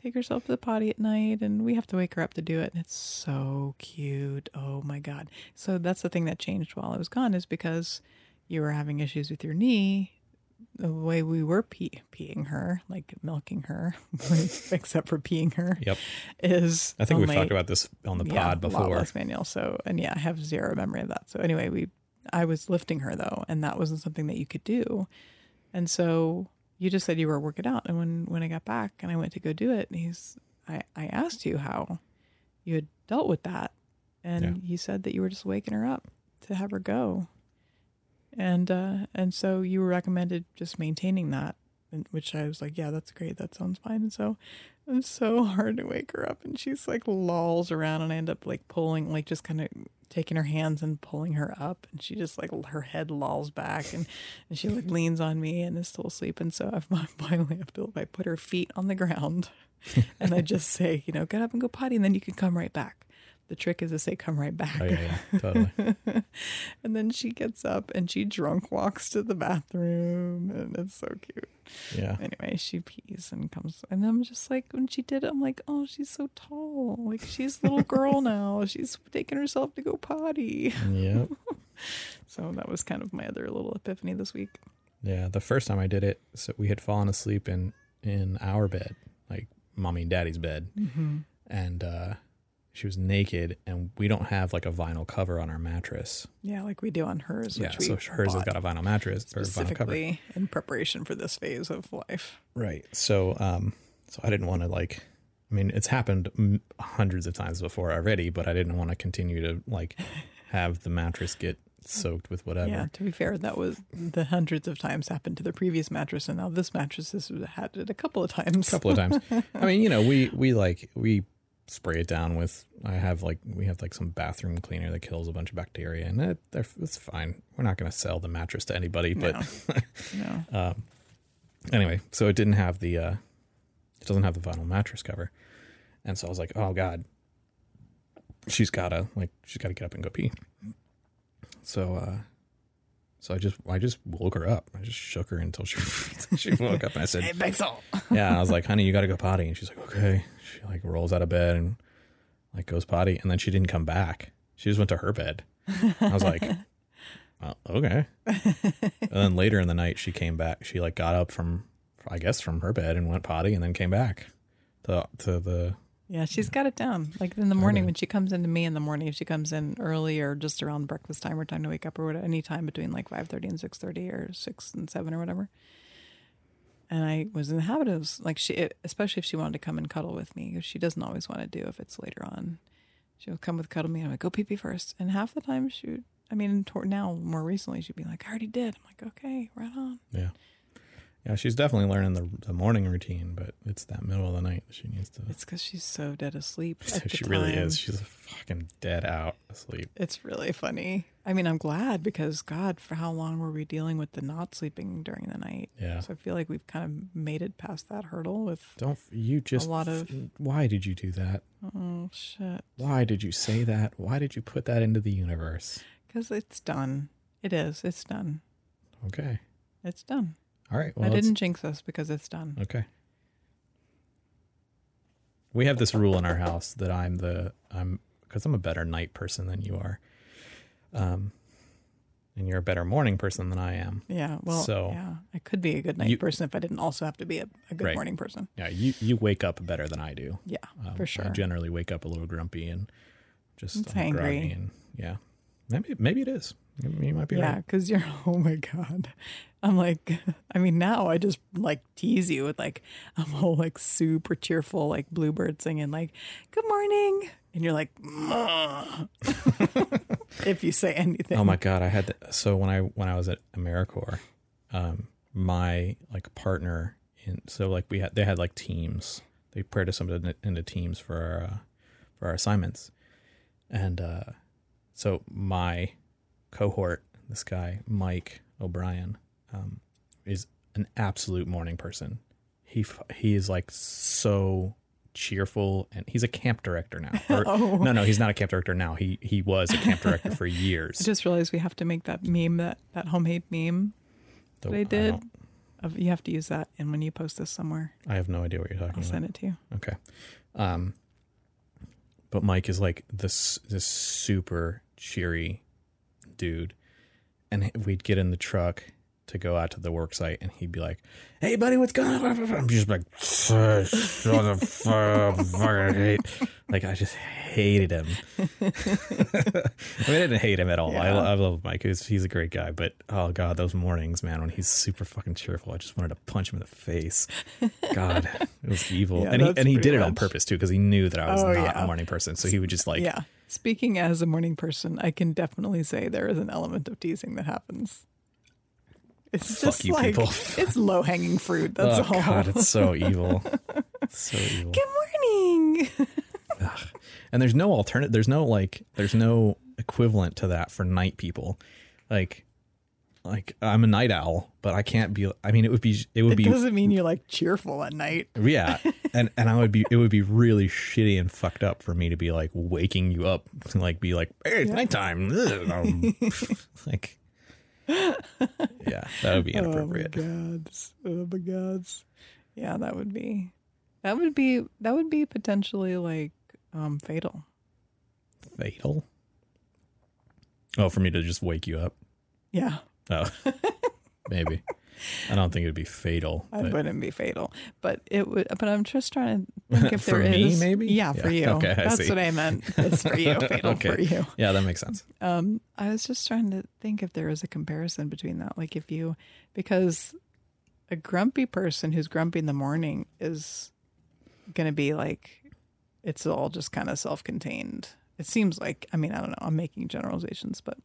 take herself to the potty at night, and we have to wake her up to do it. And it's so cute. Oh, my God. So that's the thing that changed while I was gone is because you were having issues with your knee. The way we were pee- peeing her, like milking her, except for peeing her. Yep. Is I think only, we've talked about this on the pod yeah, before. Yeah, less manual. So, and yeah, I have zero memory of that. So anyway, we I was lifting her, though, and that wasn't something that you could do. And so... You just said you were working out. And when, when I got back and I went to go do it, and he's, I, I asked you how you had dealt with that. And yeah. you said that you were just waking her up to have her go. And, uh, and so you were recommended just maintaining that, and, which I was like, yeah, that's great. That sounds fine. And so it's so hard to wake her up. And she's like lolls around, and I end up like pulling, like just kind of taking her hands and pulling her up, and she just like her head lolls back, and, and she like leans on me and is still asleep. And so I finally have to I put her feet on the ground, and I just say, you know, get up and go potty, and then you can come right back. The trick is to say come right back. Oh, yeah, yeah. Totally. And then she gets up and she drunk walks to the bathroom, and it's so cute. Yeah. Anyway, she pees and comes, and I'm just like, when she did it, I'm like, oh, she's so tall. Like she's a little girl now. She's taking herself to go potty. Yep. So that was kind of my other little epiphany this week. Yeah. The first time I did it, so we had fallen asleep in in our bed, like mommy and daddy's bed, mm-hmm. and uh she was naked, and we don't have like a vinyl cover on our mattress. Yeah, like we do on hers. Which yeah, we so hers has got a vinyl mattress or a vinyl cover. Specifically in preparation for this phase of life. Right. So, um, so I didn't want to like. I mean, it's happened hundreds of times before already, but I didn't want to continue to like have the mattress get soaked with whatever. Yeah. To be fair, that was the hundreds of times happened to the previous mattress, and now this mattress has had it a couple of times. A couple of times. I mean, you know, we we like we. spray it down with, I have like, we have like some bathroom cleaner that kills a bunch of bacteria, and it, it's fine. We're not going to sell the mattress to anybody, but no. no. um, anyway, so it didn't have the, uh, it doesn't have the vinyl mattress cover. And so I was like, oh God, she's gotta like, she's gotta get up and go pee. So, uh, so I just, I just woke her up. I just shook her until she, she woke up, and I said, hey, Basil. Yeah. I was like, honey, you got to go potty. And she's like, okay. She like rolls out of bed and like goes potty. And then she didn't come back. She just went to her bed. I was like, well, okay. And then later in the night, she came back. She like got up from, I guess, from her bed and went potty, and then came back to, to the. Yeah, she's got it down. Like in the morning when she comes into me in the morning, if she comes in early or just around breakfast time or time to wake up or whatever, any time between like five thirty and six thirty or six and seven or whatever, And I was in the habit of, like, she, especially if she wanted to come and cuddle with me, which she doesn't always want to do if it's later on. She'll come with cuddle me, and I'm like, go pee-pee first. And half the time, she would, I mean, now, more recently, she'd be like, I already did. I'm like, okay, right on. Yeah. Yeah, she's definitely learning the, the morning routine, but it's that middle of the night that she needs to. It's because she's so dead asleep. She really is. She's fucking dead out asleep. It's really funny. I mean, I'm glad because, God, for how long were we dealing with the not sleeping during the night? Yeah. So I feel like we've kind of made it past that hurdle with Don't you just, a lot of... Why did you do that? Oh, shit. Why did you say that? Why did you put that into the universe? Because it's done. It is. It's done. Okay. It's done. All right. Well, I didn't jinx us because it's done. Okay. We have this rule in our house that I'm the, I'm, because I'm a better night person than you are. Um, and you're a better morning person than I am. Yeah. Well, so yeah, I could be a good night you, person if I didn't also have to be a, a good right. morning person. Yeah. You, you wake up better than I do. Yeah, um, for sure. I generally wake up a little grumpy and just angry. And yeah, maybe, maybe it is. You might be yeah, right. Yeah, because you're, oh my God. I'm like, I mean, now I just like tease you with like, I'm all like super cheerful, like bluebird singing, like, good morning. And you're like, if you say anything. Oh my God. I had, to, so when I, when I was at AmeriCorps, um, my like partner in, so like we had, they had like teams. They paired us into, into teams for our, uh, for our assignments. And uh, so my cohort, this guy Mike O'Brien, um is an absolute morning person. He he is like so cheerful, and he's a camp director now or, oh. no no he's not a camp director now, he he was a camp director for years. I just realized we have to make that meme, that that homemade meme the, that I did. I you have to use that, and when you post this somewhere, I have no idea what you're talking I'll about. I'll send it to you. Okay. Um but Mike is like this this super cheery dude, and we'd get in the truck to go out to the work site, and he'd be like, hey buddy, what's going on? I'm just like like I just hated him. I mean, I didn't hate him at all. Yeah. I, I love Mike, he's, he's a great guy, but oh God, those mornings, man, when he's super fucking cheerful, I just wanted to punch him in the face. God, it was evil. Yeah, and he, and he did much. It on purpose too, because he knew that I was oh, not yeah. a morning person, so he would just like yeah. Speaking as a morning person, I can definitely say there is an element of teasing that happens. It's Fuck just you like, people. It's low-hanging fruit, that's oh, all. Oh, God, it's so evil. It's so evil. Good morning! And there's no alternative, there's no, like, there's no equivalent to that for night people. Like, like I'm a night owl, but I can't be, I mean, it would be, it would it be. It doesn't mean you're, like, cheerful at night. Yeah, and, and I would be, it would be really shitty and fucked up for me to be, like, waking you up and, like, be like, hey, it's yeah. nighttime. Like... Yeah, that would be inappropriate. Oh my gods. Oh my gods. Yeah, that would be that would be that would be potentially like um fatal. Fatal? Oh, for me to just wake you up? Yeah. Oh. Maybe. I don't think it would be fatal. But... I wouldn't be fatal. But it would but I'm just trying to think if there is. For me, maybe? Yeah, yeah, for you. Okay, I That's see. What I meant. It's for you. Fatal okay. for you. Yeah, that makes sense. Um, I was just trying to think if there is a comparison between that. Like if you because a grumpy person who's grumpy in the morning is gonna be like it's all just kind of self contained. It seems like I mean, I don't know, I'm making generalizations, but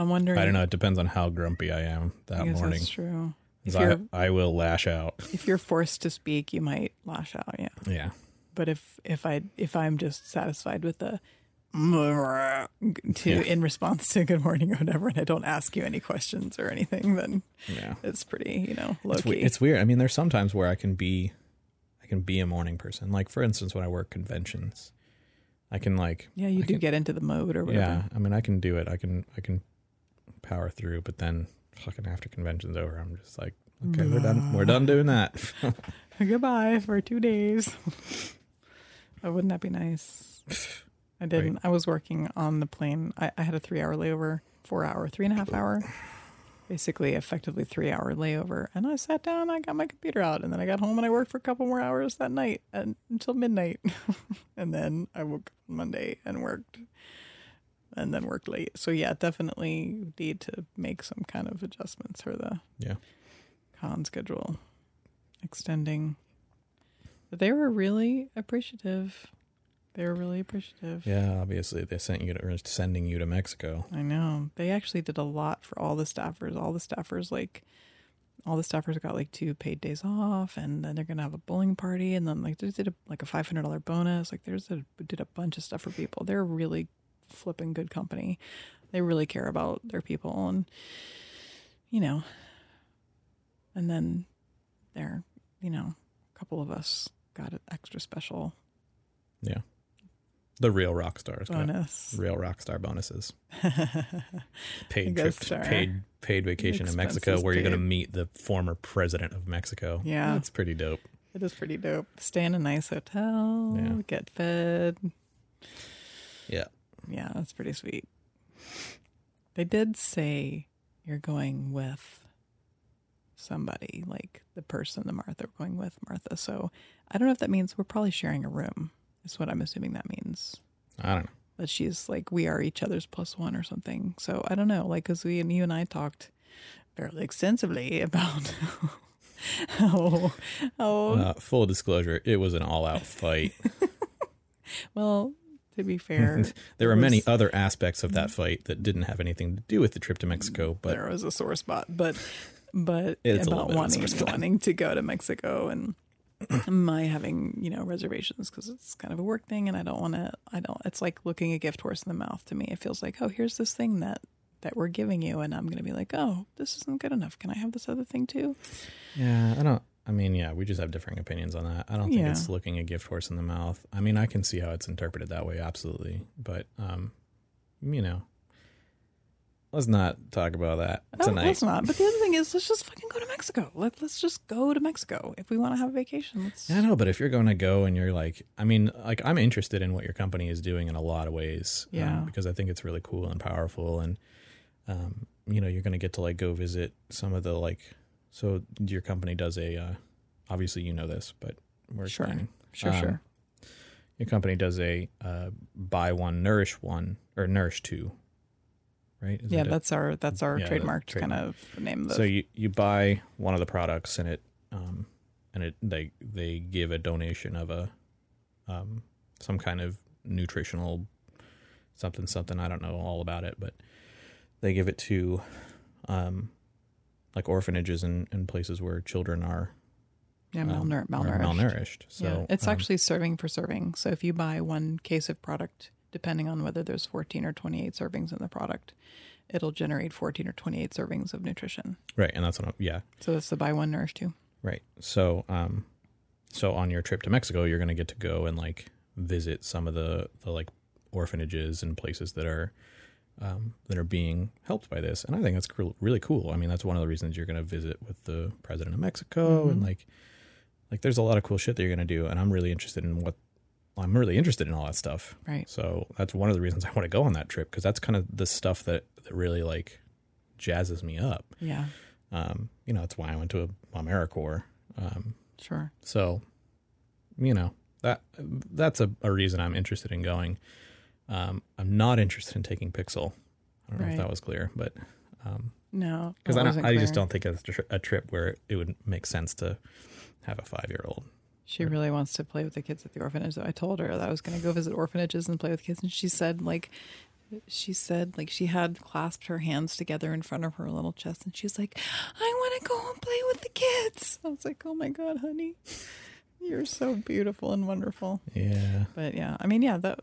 I'm wondering. I don't know. It depends on how grumpy I am that morning. That's true. I, I will lash out. If you're forced to speak, you might lash out. Yeah. Yeah. But if, if I if I'm just satisfied with the to yeah. in response to good morning or whatever, and I don't ask you any questions or anything, then yeah. it's pretty you know low it's key. We, it's weird. I mean, there's sometimes where I can be, I can be a morning person. Like for instance, when I work conventions, I can like yeah you I do can, get into the mode or whatever. Yeah. I mean, I can do it. I can I can. power through, but then fucking after convention's over, I'm just like, okay, we're done. We're done doing that. Goodbye for two days. Oh, wouldn't that be nice? I didn't. Right. I was working on the plane. I, I had a three-hour layover, four-hour, three-and-a-half-hour, basically effectively three-hour layover. And I sat down, I got my computer out, and then I got home and I worked for a couple more hours that night and, until midnight. And then I woke up Monday and worked. And then work late. So yeah, definitely need to make some kind of adjustments for the yeah. con schedule extending. But they were really appreciative. They were really appreciative. Yeah, obviously they sent you to, or sending you to Mexico. I know. They actually did a lot for all the staffers. All the staffers like all the staffers got like two paid days off, and then they're gonna have a bowling party, and then like they did a, like a five hundred dollar bonus. Like there's a did a bunch of stuff for people. They're really flipping good company. They really care about their people, and you know, and then there, you know, a couple of us got an extra special. Yeah. The real rock stars bonus. Real rock star bonuses. Paid trip, paid paid vacation in Mexico, where paid. You're going to meet the former president of Mexico. Yeah, it's pretty dope. It is pretty dope. Stay in a nice hotel. Yeah. Get fed. Yeah. Yeah, that's pretty sweet. They did say you're going with somebody, like the person, the Martha, we're going with Martha. So I don't know if that means we're probably sharing a room. Is what I'm assuming that means. I don't know. But she's like, we are each other's plus one or something. So I don't know. Like, because we and you and I talked fairly extensively about how, how uh, full disclosure, it was an all-out fight. Well, to be fair, there were was, many other aspects of that fight that didn't have anything to do with the trip to Mexico. But there was a sore spot. But but it's about wanting wanting to go to Mexico and. My having, you know, reservations because it's kind of a work thing, and I don't want to, I don't, it's like looking a gift horse in the mouth to me. It feels like, oh, here's this thing that, that we're giving you, and I'm going to be like, oh, this isn't good enough. Can I have this other thing too? Yeah, I don't, I mean, yeah, we just have differing opinions on that. I don't think yeah. it's looking a gift horse in the mouth. I mean, I can see how it's interpreted that way, absolutely. But, um, you know, let's not talk about that tonight. Oh, let's not. But the other thing is, let's just fucking go to Mexico. Let, let's just go to Mexico. If we want to have a vacation, let's... I know, but if you're going to go and you're like... I mean, like, I'm interested in what your company is doing in a lot of ways. Yeah. Um, because I think it's really cool and powerful. And, um, you know, you're going to get to, like, go visit some of the, like... So your company does a... Uh, obviously, you know this, but we're... Sure, explaining. sure, um, sure. Your company does a uh, buy one, nourish one, or nourish two... Right? Isn't yeah, it? that's our that's our yeah, trademarked trademark. Kind of name. Of the... So you, you buy one of the products and it um and it they they give a donation of a um some kind of nutritional something something I don't know all about it, but they give it to um like orphanages and, and places where children are yeah malnour- um, malnourished. malnourished. So yeah, it's um, actually serving for serving. So if you buy one case of product, depending on whether there's fourteen or twenty-eight servings in the product, it'll generate fourteen or twenty-eight servings of nutrition. Right. And that's what I'm, yeah. So that's the buy one, nourish two. Right. So, um, so on your trip to Mexico, you're going to get to go and like visit some of the, the like orphanages and places that are, um, that are being helped by this. And I think that's cr- really cool. I mean, that's one of the reasons you're going to visit with the president of Mexico. Mm-hmm. And like, like there's a lot of cool shit that you're going to do. And I'm really interested in what, I'm really interested in all that stuff. Right. So that's one of the reasons I want to go on that trip, because that's kind of the stuff that, that really like jazzes me up. Yeah. Um, you know, that's why I went to a AmeriCorps. Um, sure. So, you know, that that's a, a reason I'm interested in going. Um, I'm not interested in taking Pixel. I don't know right. if that was clear, but. Um, no. Because I, don't, I just don't think it's a trip where it would make sense to have a five-year-old. She really wants to play with the kids at the orphanage. So I told her that I was going to go visit orphanages and play with kids. And she said, like, she said, like, she had clasped her hands together in front of her little chest. And she's like, I want to go and play with the kids. I was like, oh, my God, honey, you're so beautiful and wonderful. Yeah. But, yeah, I mean, yeah, that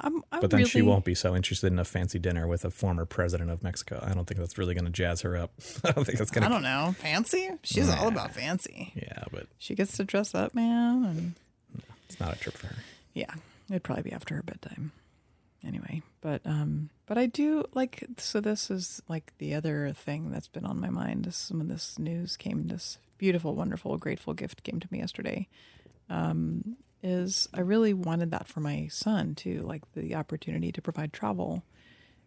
I'm, I'm But then really... she won't be so interested in a fancy dinner with a former president of Mexico. I don't think that's really going to jazz her up. I don't think that's going to... I don't know. Fancy? She's nah. all about fancy. Yeah, but... She gets to dress up, man. And... No, it's not a trip for her. Yeah. It'd probably be after her bedtime. Anyway, but um, but I do, like... So this is, like, the other thing that's been on my mind. This, when this news came, this beautiful, wonderful, grateful gift came to me yesterday. Um... is I really wanted that for my son too, like the opportunity to provide travel.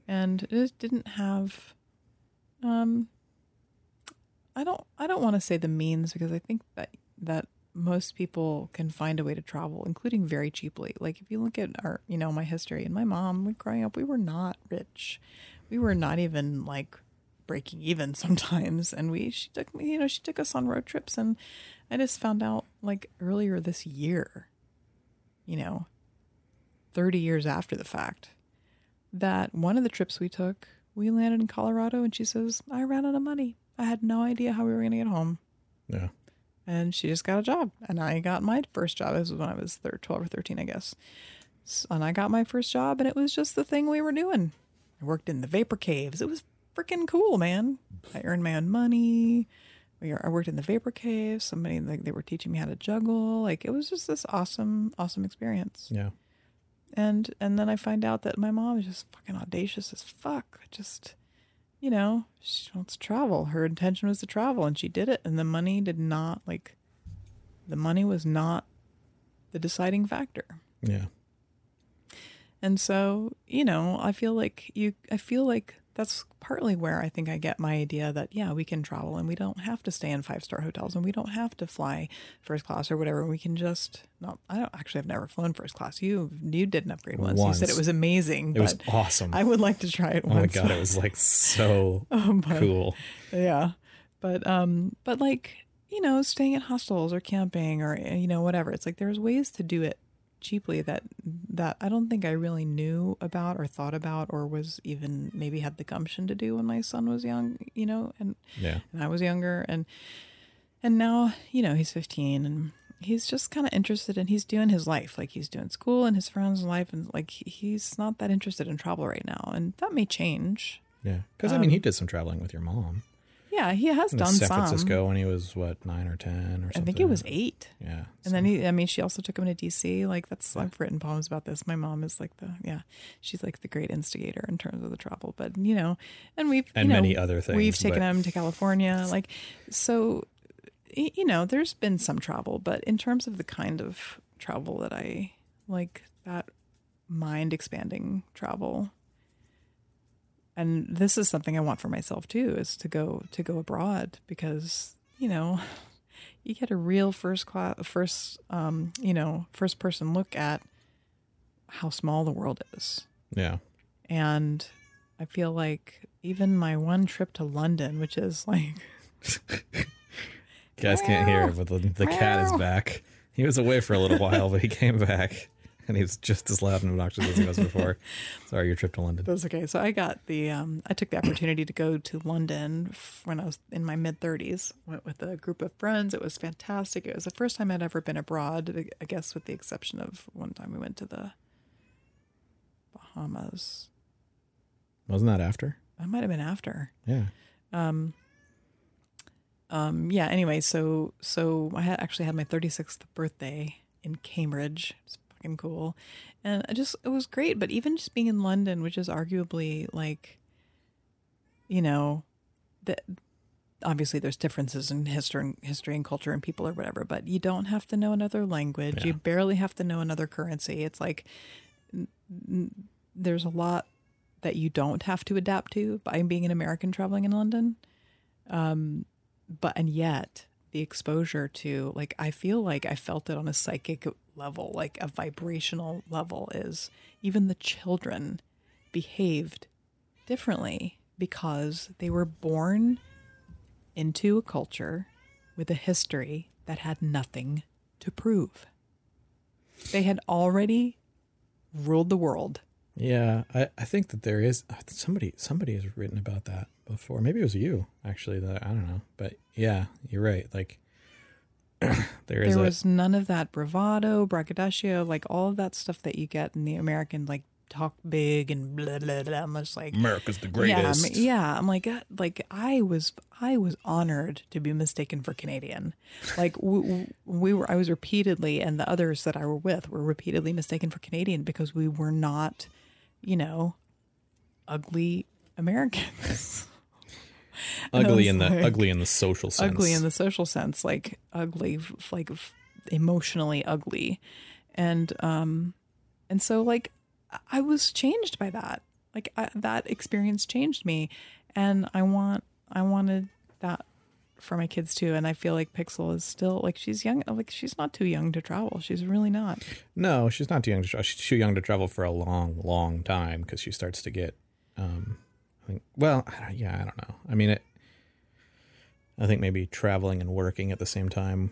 And it didn't have, um, I don't, I don't want to say the means, because I think that, that most people can find a way to travel, including very cheaply. Like if you look at our, you know, my history and my mom, when growing up, we were not rich. We were not even like breaking even sometimes. And we, she took me, you know, she took us on road trips, and I just found out like earlier this year, you know, thirty years after the fact, that one of the trips we took, we landed in Colorado, and she says, I ran out of money. I had no idea how we were going to get home. Yeah. And she just got a job, and I got my first job. This was when I was twelve or thirteen, I guess. So, and I got my first job, and it was just the thing we were doing. I worked in the vapor caves. It was freaking cool, man. I earned my own money. We I worked in the vapor caves. Somebody, like, they were teaching me how to juggle. Like, it was just this awesome, awesome experience. Yeah. And and then I find out that my mom is just fucking audacious as fuck. Just, you know, she wants to travel. Her intention was to travel, and she did it. And the money did not, like, the money was not the deciding factor. Yeah. And so, you know, I feel like you, I feel like that's partly where I think I get my idea that, yeah, we can travel and we don't have to stay in five-star hotels and we don't have to fly first class or whatever. We can just not, I don't actually, I've never flown first class. You, you did an upgrade once. once. You said it was amazing. It but was awesome. I would like to try it oh once. Oh my God. It was like so oh, but, cool. Yeah. But, um, but like, you know, staying at hostels or camping or, you know, whatever. It's like, there's ways to do it cheaply that that I don't think I really knew about or thought about or was even maybe had the gumption to do when my son was young, you know, and yeah. and I was younger, and and now, you know, he's fifteen and he's just kind of interested and he's doing his life, like he's doing school and his friends' life, and like he's not that interested in travel right now, and that may change. Yeah, because um, I mean, he did some traveling with your mom. Yeah, he has done some. San Francisco when he was, what, nine or ten or something? I think it was eight. Yeah. And so. then, he, I mean, she also took him to D C. Like, that's, yeah. I've written poems about this. My mom is like the, yeah, she's like the great instigator in terms of the travel. But, you know, and we've, and you know, many other things. We've taken but... him to California. Like, so, you know, there's been some travel. But in terms of the kind of travel that I, like, that mind-expanding travel. And this is something I want for myself too, is to go to go abroad, because, you know, you get a real first class, first, um, you know, first person look at how small the world is. Yeah. And I feel like even my one trip to London, which is like, you guys can't hear it, but the, the cat is back. He was away for a little while, but he came back. And he's just as loud and obnoxious as he was before. Sorry, your trip to London. That's okay. So I got the, um, I took the opportunity to go to London when I was in my mid thirties. Went with a group of friends. It was fantastic. It was the first time I'd ever been abroad, I guess, with the exception of one time we went to the Bahamas. Wasn't that after? That might have been after. Yeah. Um. Um. Yeah. Anyway, so so I had actually had my thirty-sixth birthday in Cambridge. It was and cool, and I just it was great. But even just being in London, which is arguably, like, you know, that obviously there's differences in history, history and culture and people or whatever, but you don't have to know another language. Yeah. You barely have to know another currency. It's like n- n- there's a lot that you don't have to adapt to by being an American traveling in London. Um, but and yet the exposure to, like, I feel like I felt it on a psychic level, like a vibrational level, is even the children behaved differently because they were born into a culture with a history that had nothing to prove. They had already ruled the world. Yeah, I, I think that there is somebody somebody has written about that before. Maybe it was you, actually. That I don't know, but yeah, you're right. Like there, there is was a, none of that bravado, braggadocio, like all of that stuff that you get in the American, like talk big and blah blah blah. I'm just like, America's the greatest. Yeah, I'm, yeah, I'm like, like I was I was honored to be mistaken for Canadian. Like we, we were, I was repeatedly, and the others that I were with were repeatedly mistaken for Canadian because we were not, you know, ugly Americans. Ugly in the like, ugly in the social sense. Ugly in the social sense, like ugly, like emotionally ugly, and um, and so like I was changed by that. Like I, that experience changed me, and I want I wanted that for my kids too. And I feel like Pixel is still like she's young, like she's not too young to travel. She's really not. No, she's not too young to travel. She's too young to travel for a long, long time because she starts to get um, I think, well, I don't, yeah, I don't know. I mean, it, I think maybe traveling and working at the same time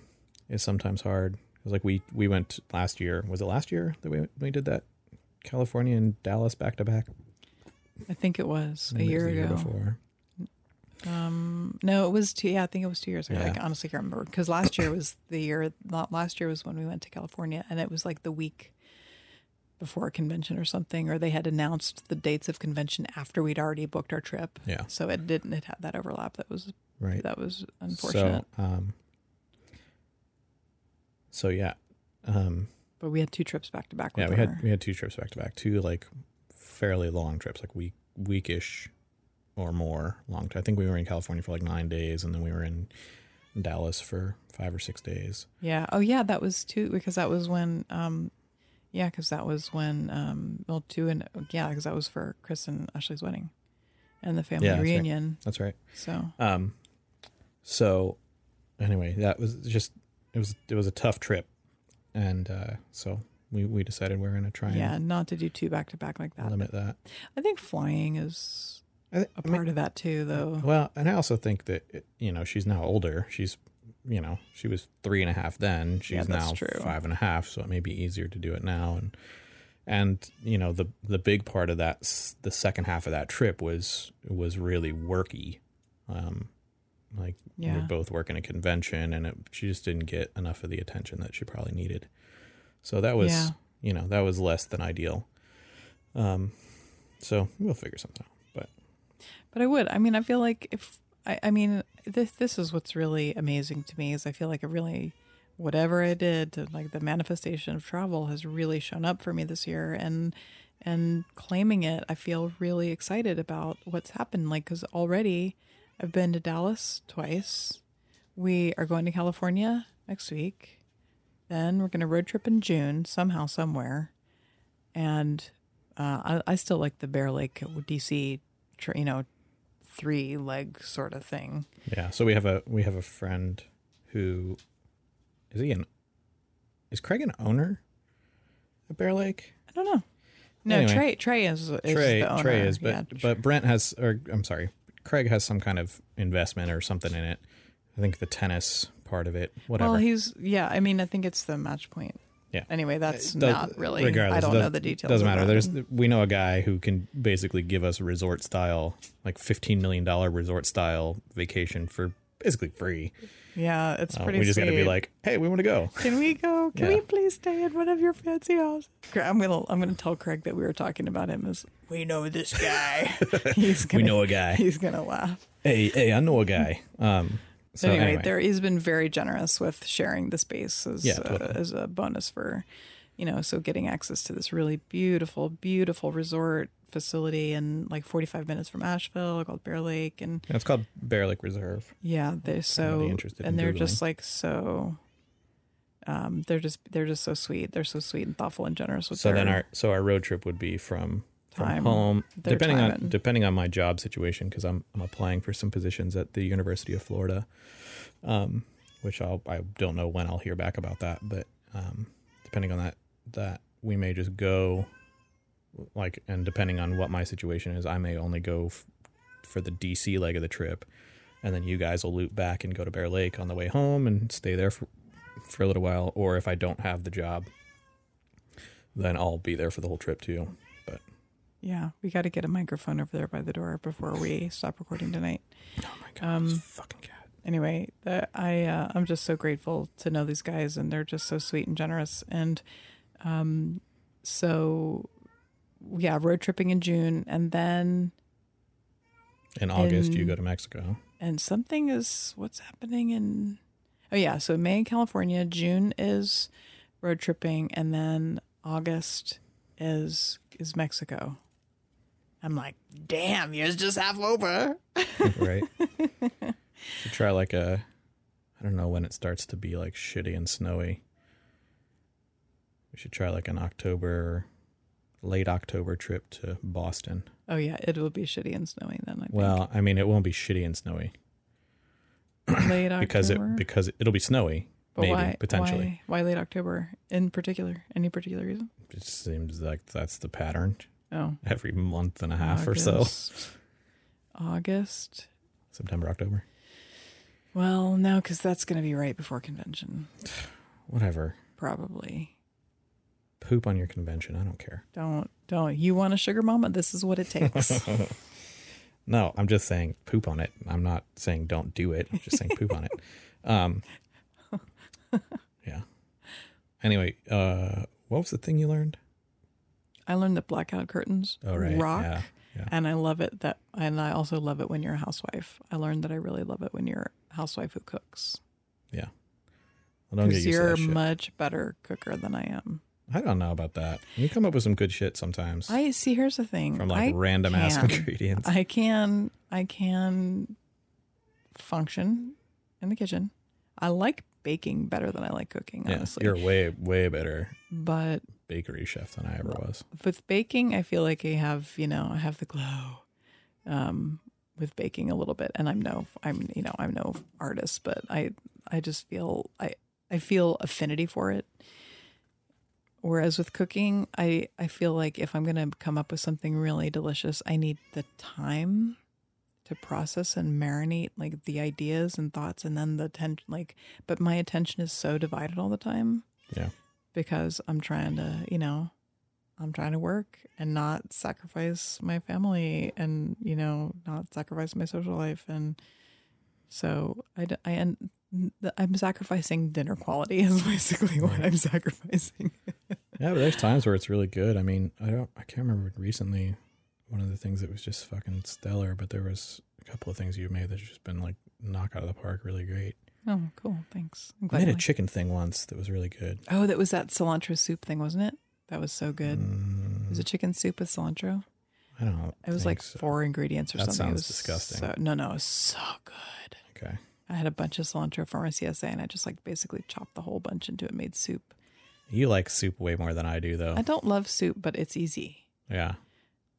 is sometimes hard. Because like we, we went last year. Was it last year that we we did that? California and Dallas back to back. I think it was a year ago. Year before. Um, no, it was two. Yeah, I think it was two years ago. Yeah. I honestly can't remember because last year was the year. Last year was when we went to California, and it was like the week before a convention or something, or they had announced the dates of convention after we'd already booked our trip. Yeah. So it didn't. It had that overlap. That was right. That was unfortunate. So, um, so yeah. Um, but we had two trips back to back. Yeah, we had her. we had two trips back to back. Two like fairly long trips, like week weekish. Or more long. I think we were in California for like nine days, and then we were in Dallas for five or six days. Yeah. Oh, yeah. That was too, because that was when, um, yeah, because that was when, um, well, two and yeah, because that was for Chris and Ashley's wedding, and the family yeah, that's reunion. Right. That's right. So, um, so anyway, that was just it was it was a tough trip, and uh, so. We we decided we we're going to try. Yeah, and not to do two back to back like that. Limit that. I think flying is I th- a part I mean, of that too, though. Well, and I also think that it, you know she's now older. She's, you know, she was three and a half then. She's yeah, now true. five and a half, so it may be easier to do it now. And and you know the the big part of that, the second half of that trip was was really worky. Um, like yeah. we were both working a convention, and it, she just didn't get enough of the attention that she probably needed. So that was, yeah. you know, that was less than ideal. Um, so we'll figure something out. But, but I would. I mean, I feel like if I, I mean, this this is what's really amazing to me is I feel like I really, whatever I did, to, like the manifestation of travel has really shown up for me this year, and and claiming it, I feel really excited about what's happened. Like, because already, I've been to Dallas twice. We are going to California next week. Then we're going to road trip in June somehow, somewhere. And uh, I, I still like the Bear Lake, D C, tr- you know, three leg sort of thing. Yeah. So we have a we have a friend who is he an is Craig an owner at Bear Lake? I don't know. No, anyway, Trey Trey is, is Trey, the owner. Trey is, but yeah, but sure. Brent has, or I'm sorry, Craig has some kind of investment or something in it. I think the tennis part of it, whatever. Well, he's, yeah, I mean, I think it's the match point. Yeah. Anyway, that's the, not really, regardless, I don't the, know the details. Doesn't matter. There's, we know a guy who can basically give us resort style, like fifteen million dollars resort style vacation for basically free. Yeah, it's uh, pretty We just got to be like, hey, we want to go. Can we go? Can yeah. we please stay at one of your fancy houses? I'm going to I'm gonna tell Craig that we were talking about him as, we know this guy. he's gonna, we know a guy. He's going to laugh. Hey, hey, I know a guy. Um So anyway, anyway, there he's been very generous with sharing the space as, yeah, totally. uh, as a bonus for, you know, so getting access to this really beautiful, beautiful resort facility and like forty-five minutes from Asheville called Bear Lake. And yeah, it's called Bear Lake Reserve. Yeah. They're so, interested and in they're Googling. Just like, so, um, they're just, they're just so sweet. They're so sweet and thoughtful and generous with So then our, so our road trip would be from, time, from home, depending timing. on depending on my job situation, because I'm I'm applying for some positions at the University of Florida, um, which I'll I don't know when I'll hear back about that, but um, depending on that that we may just go, like, and depending on what my situation is, I may only go f- for the D C leg of the trip, and then you guys will loop back and go to Bear Lake on the way home and stay there for for a little while, or if I don't have the job, then I'll be there for the whole trip too. Yeah, we got to get a microphone over there by the door before we stop recording tonight. Oh my god, um, this fucking cat. Anyway, uh, I uh, I'm just so grateful to know these guys, and they're just so sweet and generous. And um, so yeah, road tripping in June, and then in August in, you go to Mexico. And something is what's happening in oh yeah, so May in California, June is road tripping, and then August is is Mexico. I'm like, damn, year's just half over. Right. So try like a, I don't know when it starts to be like shitty and snowy. We should try like an October, late October trip to Boston. Oh yeah, it will be shitty and snowy then. I think. Well, I mean, it won't be shitty and snowy. Late October? Because it because it'll be snowy. But maybe, why, potentially. Why, why late October in particular? Any particular reason? It seems like that's the pattern. Oh. Every month and a half August. or so. August? September, October. Well, no, because that's going to be right before convention. Whatever. Probably. Poop on your convention. I don't care. Don't. Don't. You want a sugar mama? This is what it takes. No, I'm just saying poop on it. I'm not saying don't do it. I'm just saying poop on it. Um, yeah. Anyway, uh, what was the thing you learned? I learned that blackout curtains oh, right. rock. Yeah. Yeah. And I love it that, and I also love it when you're a housewife. I learned that I really love it when you're a housewife who cooks. Yeah. Because you're a much better cooker than I am. I don't know about that. You come up with some good shit sometimes. I see. Here's the thing. From like I random can, ass ingredients. I can, I can function in the kitchen. I like baking better than I like cooking. Honestly, yeah, you're way, way better. But bakery chef than I ever was. With baking, I feel like I have, you know, I have the glow. Um, with baking a little bit, and I'm no, I'm you know, I'm no artist, but I, I just feel I, I feel affinity for it. Whereas with cooking, I, I feel like if I'm going to come up with something really delicious, I need the time to process and marinate like the ideas and thoughts and then the attention. Like, but my attention is so divided all the time. Yeah. Because I'm trying to, you know, I'm trying to work and not sacrifice my family and, you know, not sacrifice my social life. And so I, I end I'm sacrificing dinner quality is basically what I'm sacrificing. Yeah, but there's times where it's really good. I mean, I don't, I can't remember recently one of the things that was just fucking stellar, but there was a couple of things you made that's just been like knock out of the park, really great. Oh, cool. Thanks. I'm glad I made I a chicken thing once that was really good. Oh, that was that cilantro soup thing, wasn't it? That was so good. Mm. It was a chicken soup with cilantro. I don't know. It was like so. four ingredients or that something. That sounds disgusting. So, no, no, it was so good. Okay. I had a bunch of cilantro from our C S A, and I just like basically chopped the whole bunch into it, made soup. You like soup way more than I do, though. I don't love soup, but it's easy. Yeah.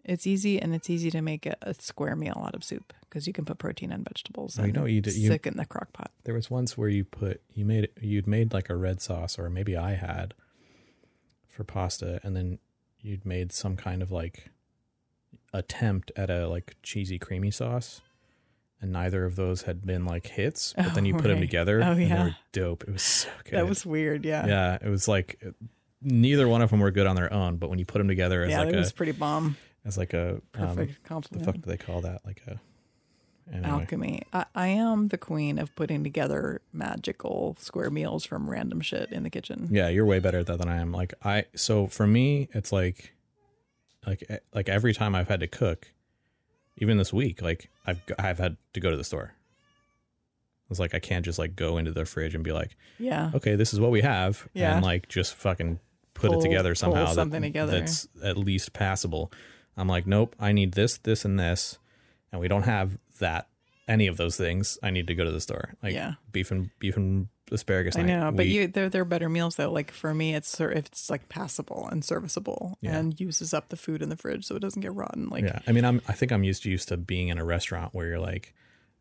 It's easy, and it's easy to make a, a square meal out of soup because you can put protein and vegetables. Oh, and you know, you did you, sick in the crock pot. There was once where you put you made you'd made like a red sauce, or maybe I had for pasta, and then you'd made some kind of like attempt at a like cheesy creamy sauce. And neither of those had been like hits, but oh, then you put right. them together oh, and yeah. they were dope. It was so good. That was weird. Yeah. Yeah. It was like neither one of them were good on their own, but when you put them together, as yeah, like it a, was pretty bomb. It's like a perfect um, compliment. The fuck do they call that? Like a anyway. Alchemy. I, I am the queen of putting together magical square meals from random shit in the kitchen. Yeah, you're way better at that than I am. Like I, so for me, it's like, like, like every time I've had to cook. Even this week, like I've I've had to go to the store. It's like I can't just like go into the fridge and be like, yeah, okay, this is what we have, yeah. and like just fucking put pull, it together somehow. Pull something that, together that's at least passable. I'm like, nope, I need this, this, and this, and we don't have that any of those things. I need to go to the store, like yeah. beef and beef and asparagus. I night. know, but we, you they're they're better meals though. Like for me, it's it's like passable and serviceable, yeah. and uses up the food in the fridge so it doesn't get rotten. Like yeah, I mean, I'm I think I'm used to used to being in a restaurant where you're like,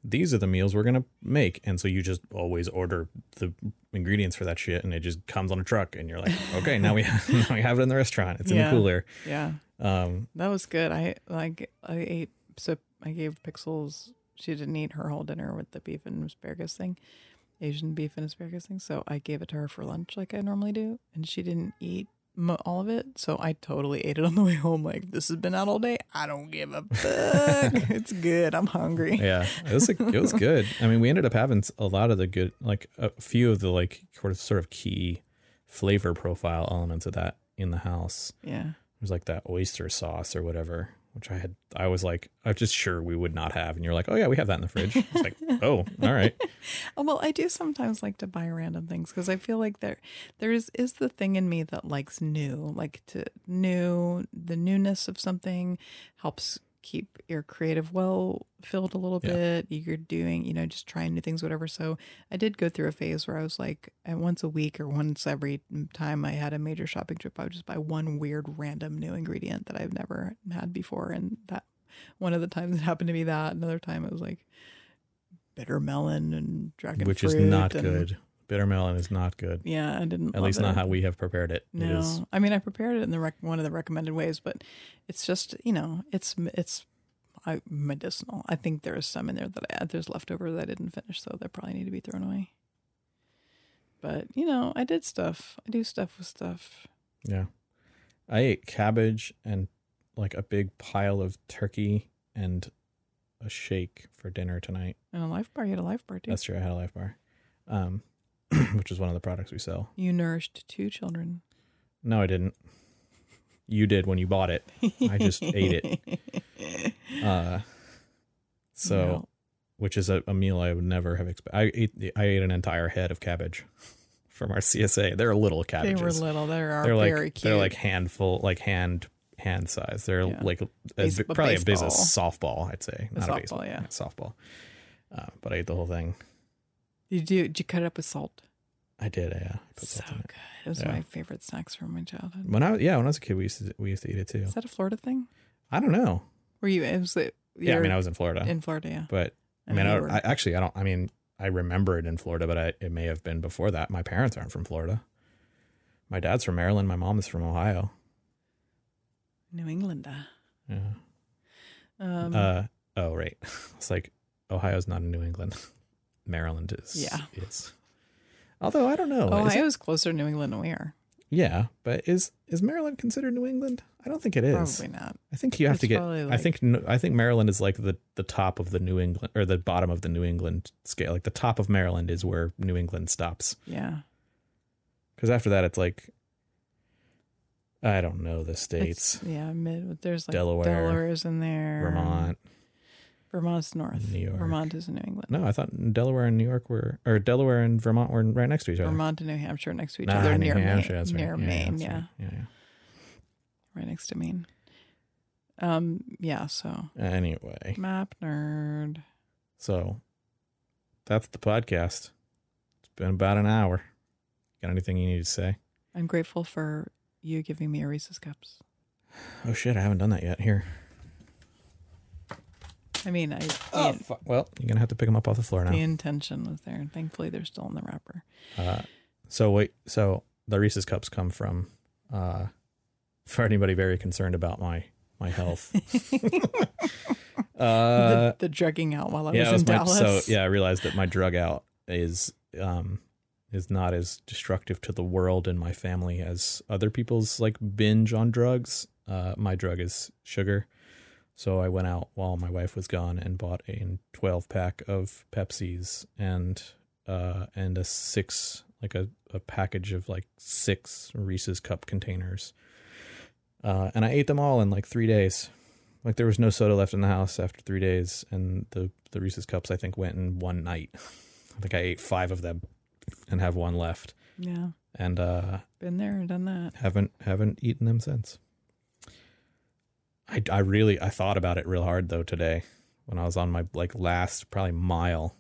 these are the meals we're gonna make, and so you just always order the ingredients for that shit, and it just comes on a truck, and you're like, okay, now we have, now we have it in the restaurant. It's yeah. in the cooler. Yeah, um, that was good. I like I ate so I gave Pixels. She didn't eat her whole dinner with the beef and asparagus thing, Asian beef and asparagus thing. So I gave it to her for lunch like I normally do. And she didn't eat mo- all of it. So I totally ate it on the way home. Like, this has been out all day. I don't give a fuck. It's good. I'm hungry. Yeah, it was, like, it was good. I mean, we ended up having a lot of the good, like a few of the like sort of key flavor profile elements of that in the house. Yeah. It was like that oyster sauce or whatever. Which I had, I was like, I'm just sure we would not have. And you're like, oh yeah, we have that in the fridge. I was like, oh, all right. Oh, well, I do sometimes like to buy random things because I feel like there, there is, is the thing in me that likes new, like to new, the newness of something helps keep your creative well filled a little yeah. bit. You're doing, you know, just trying new things, whatever. So I did go through a phase where I was like, once a week or once every time I had a major shopping trip, I would just buy one weird random new ingredient that I've never had before. And that one of the times it happened to be that. Another time it was like bitter melon and dragon which fruit. Which is not and, good. Bitter melon is not good. Yeah, I didn't. At least it. Not how we have prepared it. No, it is. I mean I prepared it in the rec- one of the recommended ways, but it's just you know it's it's I medicinal. I think there is some in there that I, there's leftover that I didn't finish, so they probably need to be thrown away. But, you know, I did stuff. I do stuff with stuff. Yeah. I ate cabbage and, like, a big pile of turkey and a shake for dinner tonight. And a life bar. You had a life bar, too. That's true. I had a life bar, um, which is one of the products we sell. You nourished two children. No, I didn't. You did when you bought it. I just ate it. Uh, so... No. Which is a, a meal I would never have expected. I ate I ate an entire head of cabbage from our C S A. They're little cabbages. They were little. They are they're very like, cute. They're like handful, like hand hand size. They're yeah. like as, Base- probably baseball. as big as a softball, I'd say. A Not softball, a baseball, yeah. Softball. Uh, but I ate the whole thing. Did you, did you cut it up with salt? I did, yeah. I put so salt in it. good. It was yeah. one of my favorite snacks from my childhood. When I yeah, when I was a kid, we used to we used to eat it too. Is that a Florida thing? I don't know. Were you? It was it, yeah, I mean, I was in Florida. In Florida, yeah. But I mean, I, I actually, I don't, I mean, I remember it in Florida, but I, it may have been before that. My parents aren't from Florida. My dad's from Maryland. My mom is from Ohio. New England. Yeah. Um, uh, oh, right. It's like, Ohio's not in New England. Maryland is. Yeah. Is. Although, I don't know. Ohio is closer to New England than we are. Yeah. But is, is Maryland considered New England? I don't think it is. Probably not. I think you have it's to get, like, I think, I think Maryland is like the, the top of the New England or the bottom of the New England scale. Like the top of Maryland is where New England stops. Yeah. Cause after that, it's like, I don't know the states. It's, yeah. Mid, there's like Delaware, Delaware's in there. Vermont. Vermont's north. New York. Vermont is in New England. No, I thought Delaware and New York were, or Delaware and Vermont were right next to each other. Vermont and New Hampshire next to each nah, other. New near Hampshire, Maine. That's right. Near yeah, Maine. That's yeah. Right. Yeah. Yeah. Right next to Maine. Um, yeah, so. Anyway. Map nerd. So, that's the podcast. It's been about an hour. Got anything you need to say? I'm grateful for you giving me a Reese's Cups. Oh, shit, I haven't done that yet. Here. I mean, I... Oh, the, fuck. Well, you're going to have to pick them up off the floor now. The intention was there, and thankfully they're still in the wrapper. Uh, so, wait, so the Reese's Cups come from... Uh, for anybody very concerned about my, my health. uh, the, the drugging out while I yeah, was in was my, Dallas. So, yeah, I realized that my drug out is um is not as destructive to the world and my family as other people's like binge on drugs. Uh, my drug is sugar. So I went out while my wife was gone and bought a twelve pack of Pepsis and uh and a six like a, a package of like six Reese's cup containers. Uh, and I ate them all in like three days. Like there was no soda left in the house after three days. And the, the Reese's Cups, I think, went in one night. I think I ate five of them and have one left. Yeah. And uh, been there and done that. Haven't haven't eaten them since. I, I really I thought about it real hard, though, today when I was on my like last probably mile.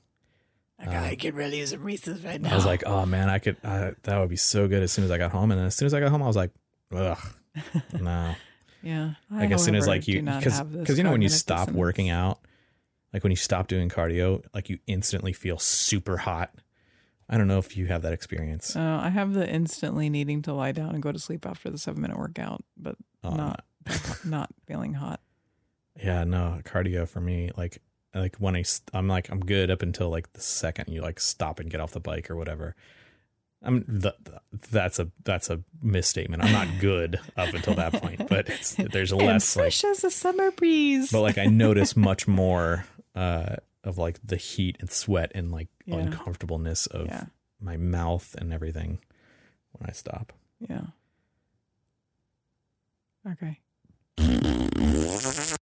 Like, um, I could really use a Reese's right now. I was like, oh, man, I could. Uh, that would be so good as soon as I got home. And then as soon as I got home, I was like, ugh. No. Yeah. I like as soon as like you, because because you know when you stop distance. working out, like when you stop doing cardio, like you instantly feel super hot. I don't know if you have that experience. Oh, uh, I have the instantly needing to lie down and go to sleep after the seven minute workout, but uh, not not feeling hot. Yeah. No cardio for me. Like like when I I'm like I'm good up until like the second you like stop and get off the bike or whatever. I'm th- th- that's a that's a misstatement. I'm not good up until that point, but it's, there's less and fresh like, as a summer breeze. But like I notice much more uh, of like the heat and sweat and like yeah. uncomfortableness of yeah. my mouth and everything when I stop. Yeah. Okay.